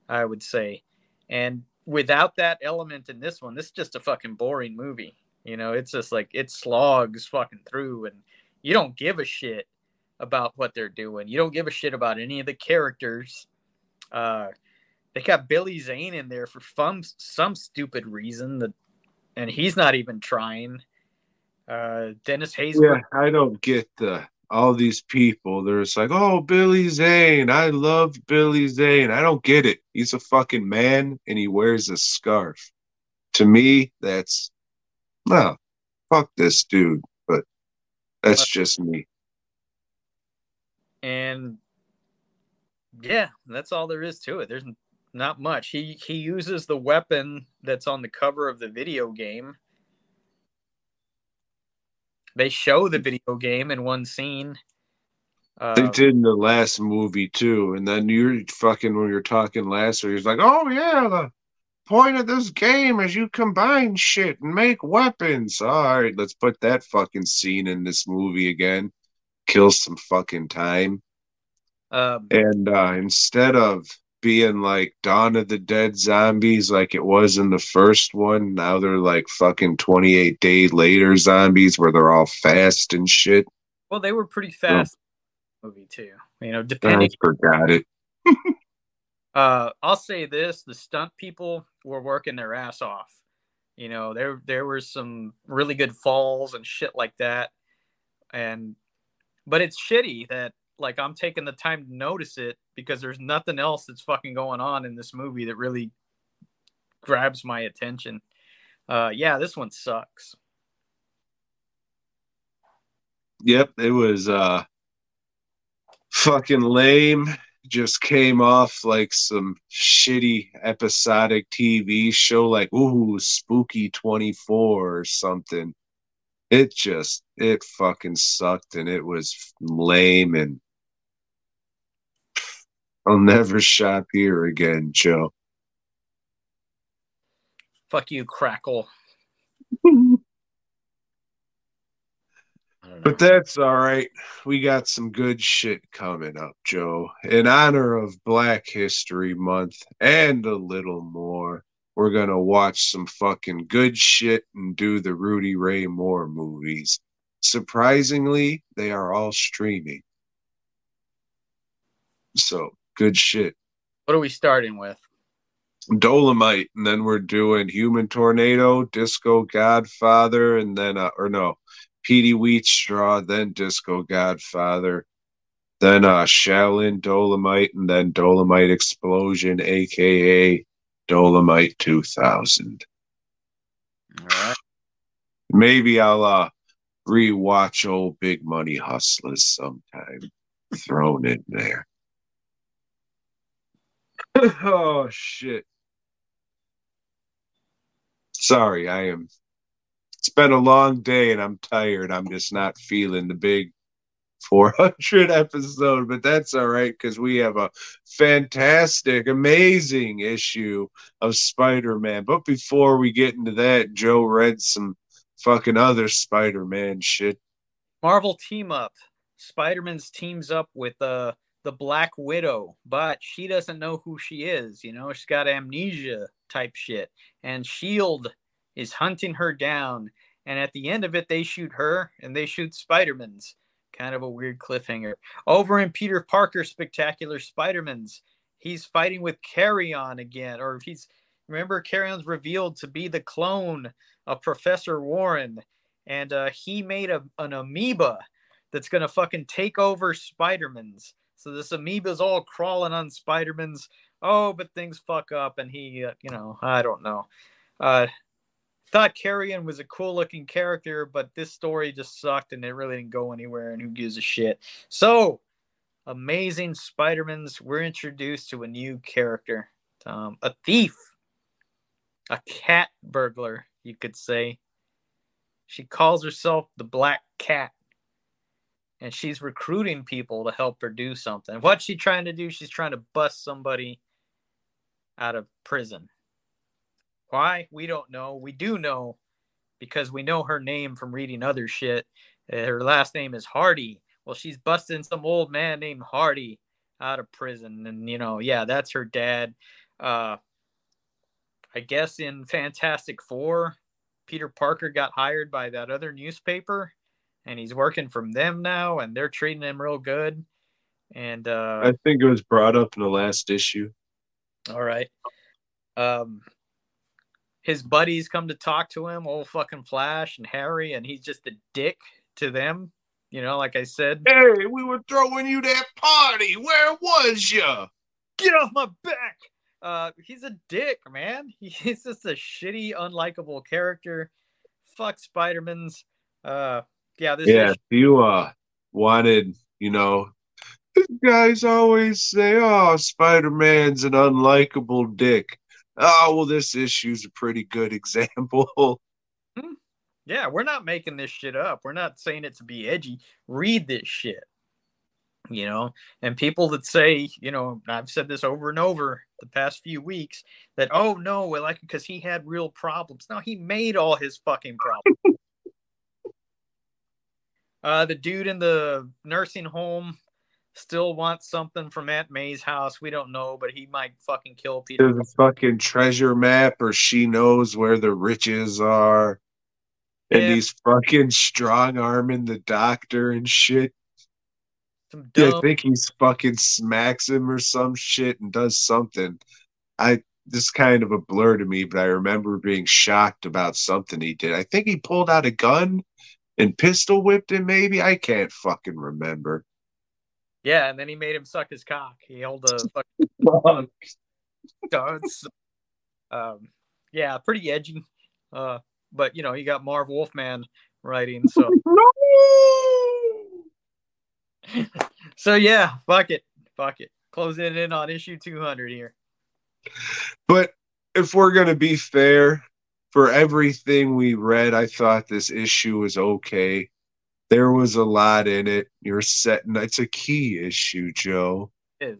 I would say. And without that element in this one, this is just a fucking boring movie. You know, it's just like, it slogs fucking through, and you don't give a shit about what they're doing. You don't give a shit about any of the characters. They got Billy Zane in there for some stupid reason, and he's not even trying. Dennis Haysbert. Yeah, I don't get all these people. They're just like, oh, Billy Zane. I love Billy Zane. I don't get it. He's a fucking man, and he wears a scarf. To me, that's, no, fuck this dude. But that's just me. And, yeah, that's all there is to it. There's not much. He uses the weapon that's on the cover of the video game. They show the video game in one scene. They did in the last movie, too. And then you're fucking, when you're talking last, you're like, oh, yeah, the point of this game is you combine shit and make weapons. All right, let's put that fucking scene in this movie again. Kill some fucking time. And instead of being like Dawn of the Dead zombies like it was in the first one, now they're like fucking 28 Day Later zombies where they're all fast and shit. Well, they were pretty fast in the movie too. You know, depending. I forgot it. I'll say this, the stunt people were working their ass off. You know, there were some really good falls and shit like that. But it's shitty that, like, I'm taking the time to notice it because there's nothing else that's fucking going on in this movie that really grabs my attention. Yeah, this one sucks. Yep, it was fucking lame. Just came off like some shitty episodic TV show, like, ooh, Spooky 24 or something. It fucking sucked, and it was lame, and I'll never shop here again, Joe. Fuck you, Crackle. But that's all right. We got some good shit coming up, Joe. In honor of Black History Month and a little more, we're going to watch some fucking good shit and do the Rudy Ray Moore movies. Surprisingly, they are all streaming. So, good shit. What are we starting with? Dolomite, and then we're doing Human Tornado, Disco Godfather, and then, Petey Wheatstraw, then Disco Godfather, then Shaolin Dolomite, and then Dolomite Explosion, a.k.a. Dolomite 2000. All right. Maybe I'll re-watch old Big Money Hustlers sometime. Thrown in there. Oh, shit. Sorry, I am... It's been a long day, and I'm tired. I'm just not feeling the big 400 episode, but that's all right, because we have a fantastic, amazing issue of Spider-Man. But before we get into that, Joe read some fucking other Spider-Man shit. Marvel team up. Spider-Man's teams up with the Black Widow, but she doesn't know who she is. You know, she's got amnesia type shit, and S.H.I.E.L.D. is hunting her down, and at the end of it, they shoot her and they shoot Spider-Man's. Kind of a weird cliffhanger. Over in Peter Parker's Spectacular Spider-Man's, he's fighting with Carrion again, remember Carrion's revealed to be the clone of Professor Warren, and he made an amoeba that's gonna fucking take over Spider-Man's. So this amoeba's all crawling on Spider-Man's. Oh, but things fuck up, and he, I don't know. Thought Carrion was a cool-looking character, but this story just sucked, and it really didn't go anywhere, and who gives a shit. So, Amazing Spider-Man's, we're introduced to a new character, a thief, a cat burglar, you could say. She calls herself the Black Cat, and she's recruiting people to help her do something. What's she trying to do? She's trying to bust somebody out of prison. Why? We don't know. We do know because we know her name from reading other shit. Her last name is Hardy. Well, she's busting some old man named Hardy out of prison. And, that's her dad. I guess in Fantastic Four, Peter Parker got hired by that other newspaper. And he's working from them now. And they're treating him real good. And I think it was brought up in the last issue. All right. His buddies come to talk to him, old fucking Flash and Harry, and he's just a dick to them. Like I said. Hey, we were throwing you that party. Where was you? Get off my back. He's a dick, man. He's just a shitty, unlikable character. Fuck Spider-Man's. Do you wanted, guys always say, oh, Spider-Man's an unlikable dick. Oh, well, this issue's a pretty good example. Yeah, we're not making this shit up. We're not saying it to be edgy. Read this shit. And people that say, I've said this over and over the past few weeks, that, oh, no, we like it because he had real problems. No, he made all his fucking problems. The dude in the nursing home still wants something from Aunt May's house. We don't know, but he might fucking kill Peter. There's a fucking treasure map, or she knows where the riches are. And he's fucking strong-arming the doctor and shit. I think he's fucking smacks him or some shit and does something. This is kind of a blur to me, but I remember being shocked about something he did. I think he pulled out a gun and pistol whipped him, maybe? I can't fucking remember. Yeah, and then he made him suck his cock. He held a fucking dance. Yeah, pretty edgy. But you got Marv Wolfman writing, so. No! So yeah, fuck it. Closing it in on issue 200 here. But if we're going to be fair, for everything we read, I thought this issue was okay. There was a lot in it. It's a key issue, Joe.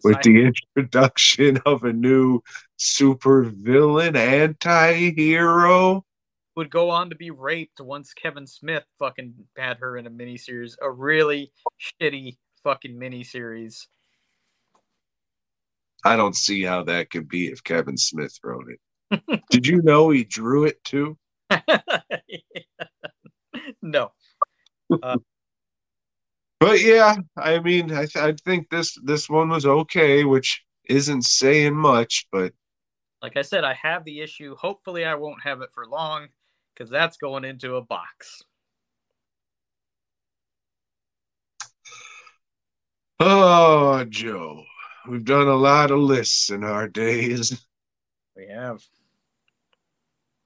With the introduction of a new supervillain anti-hero. Would go on to be raped once Kevin Smith fucking had her in a miniseries. A really shitty fucking miniseries. I don't see how that could be if Kevin Smith wrote it. Did you know he drew it too? No. But yeah, I mean, I think this one was okay, which isn't saying much, but. Like I said, I have the issue. Hopefully I won't have it for long, because that's going into a box. Oh, Joe. We've done a lot of lists in our days. We have.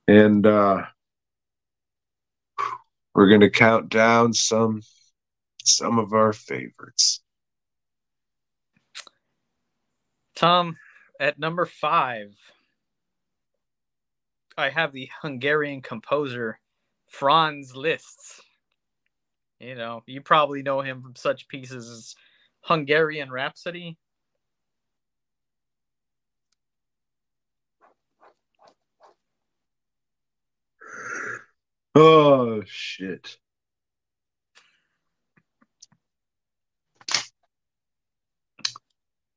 And we're going to count down some of our favorites. Tom, at number 5, I have the Hungarian composer Franz Liszt. You know, you probably know him from such pieces as Hungarian Rhapsody. Oh, shit.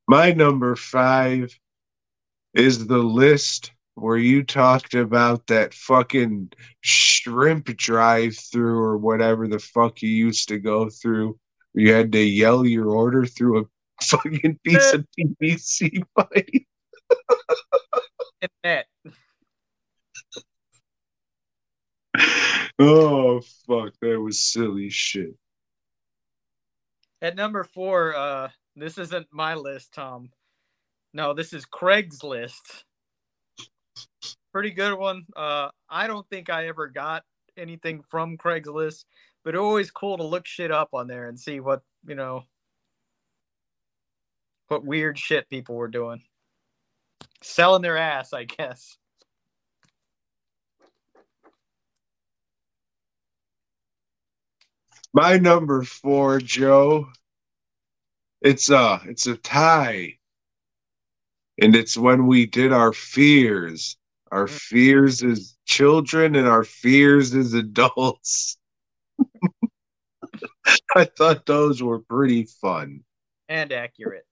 My number 5 is the list where you talked about that fucking shrimp drive-through or whatever the fuck you used to go through. You had to yell your order through a fucking piece of PVC pipe. And that. Oh, fuck. That was silly shit. At number 4, this isn't my list, Tom. No, this is Craigslist. Pretty good one. I don't think I ever got anything from Craigslist, but always cool to look shit up on there and see what, you know, what weird shit people were doing. Selling their ass, I guess. My number 4, Joe, it's a tie. And it's when we did our fears. Our fears as children and our fears as adults. I thought those were pretty fun. And accurate.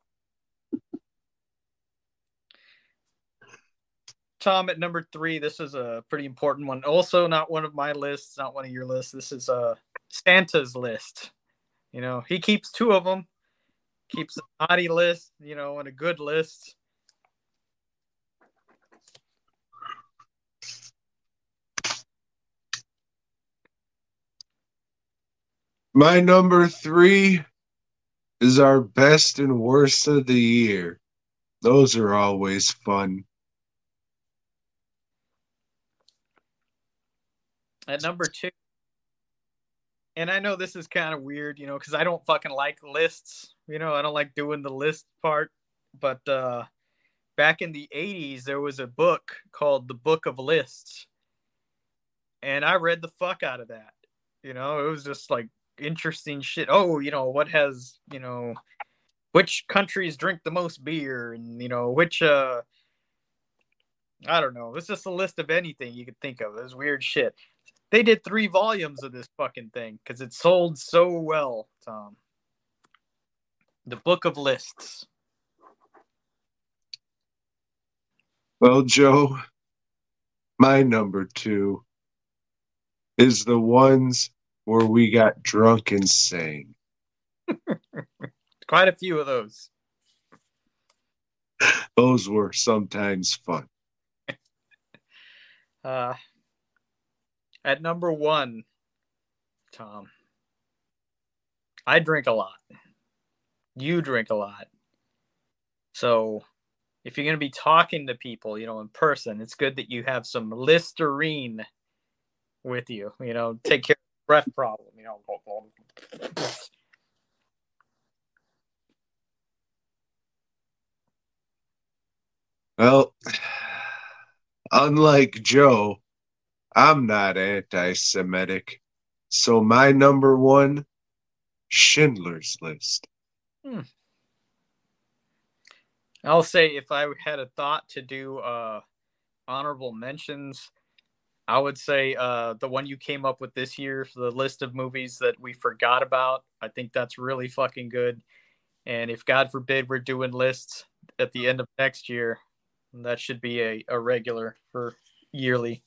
Tom, at number 3, this is a pretty important one. Also not one of my lists, not one of your lists. This is Santa's list. You know, he keeps 2 of them. Keeps a naughty list, you know, and a good list. My number 3 is our best and worst of the year. Those are always fun. At number 2, and I know this is kind of weird, you know, because I don't fucking like lists. You know, I don't like doing the list part. But back in the 80s, there was a book called The Book of Lists. And I read the fuck out of that. You know, it was just like, interesting shit. Oh, you know, what has, you know, which countries drink the most beer, and you know, which I don't know. It's just a list of anything you could think of. It was weird shit. They did 3 volumes of this fucking thing because it sold so well, Tom. The Book of Lists. Well, Joe, my number 2 is the ones where we got drunk and sang. Quite a few of those. Those were sometimes fun. At number 1, Tom, I drink a lot. You drink a lot. So if you're going to be talking to people, you know, in person, it's good that you have some Listerine with you. You know, take care. Breath problem, you know. Well, unlike Joe, I'm not anti-Semitic, so my number one, Schindler's List. I'll say if I had a thought to do honorable mentions, I would say the one you came up with this year, the list of movies that we forgot about. I think that's really fucking good. And if God forbid we're doing lists at the end of next year, that should be a regular for yearly.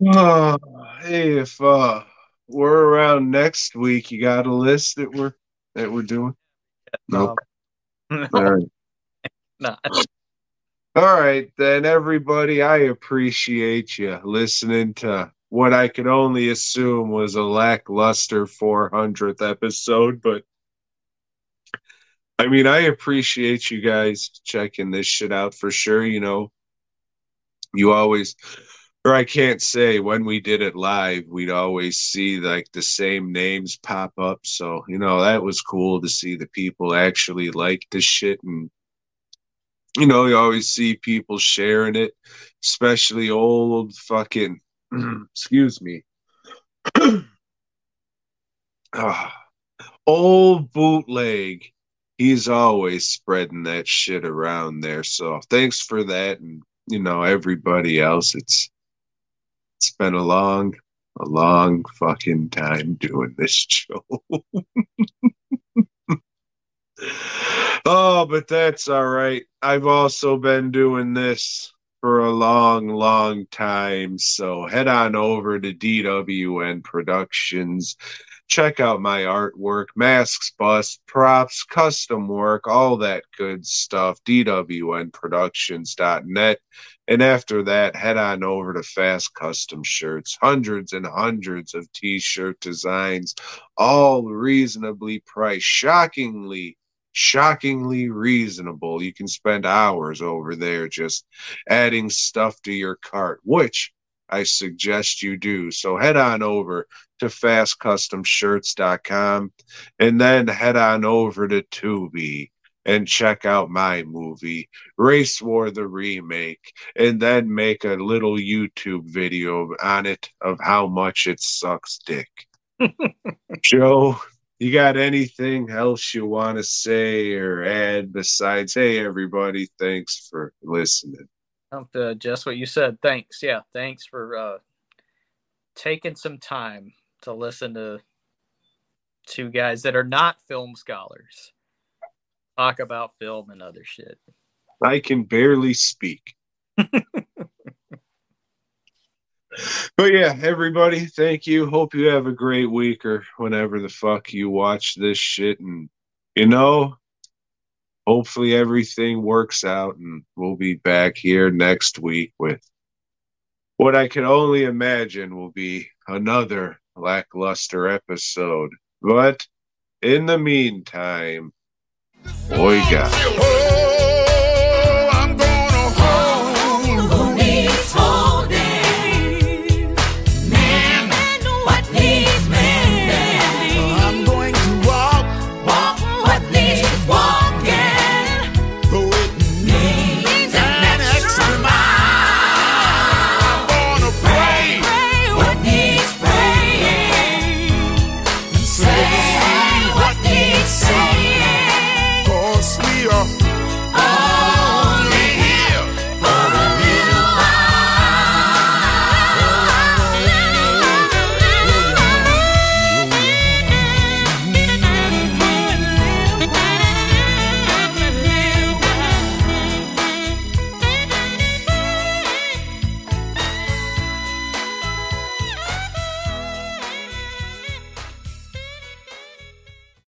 Hey, if we're around next week, you got a list that we're doing? Nope. All right. No. All right, then, everybody, I appreciate you listening to what I could only assume was a lackluster 400th episode, but I mean, I appreciate you guys checking this shit out for sure. You know, you always... Or I can't say when we did it live, we'd always see like the same names pop up. So, you know, that was cool to see the people actually like the shit. And, you know, you always see people sharing it, especially old fucking, excuse me, old bootleg. He's always spreading that shit around there. So thanks for that. And, you know, everybody else, it's been a long fucking time doing this show. Oh, but that's all right. I've also been doing this for a long, long time. So head on over to DWN Productions. Check out my artwork, masks, bust, props, custom work, all that good stuff, dwnproductions.net. And after that, head on over to Fast Custom Shirts, hundreds and hundreds of T-shirt designs, all reasonably priced, shockingly reasonable. You can spend hours over there just adding stuff to your cart, which I suggest you do. So head on over to fastcustomshirts.com and then head on over to Tubi and check out my movie, Race War the Remake, and then make a little YouTube video on it of how much it sucks dick. Joe, you got anything else you want to say or add besides, hey, everybody, thanks for listening? Just what you said. Thanks. Yeah. Thanks for taking some time to listen to two guys that are not film scholars talk about film and other shit. I can barely speak. But yeah, everybody, thank you. Hope you have a great week or whenever the fuck you watch this shit. And, you know, hopefully everything works out and we'll be back here next week with what I can only imagine will be another lackluster episode. But in the meantime, boy, God.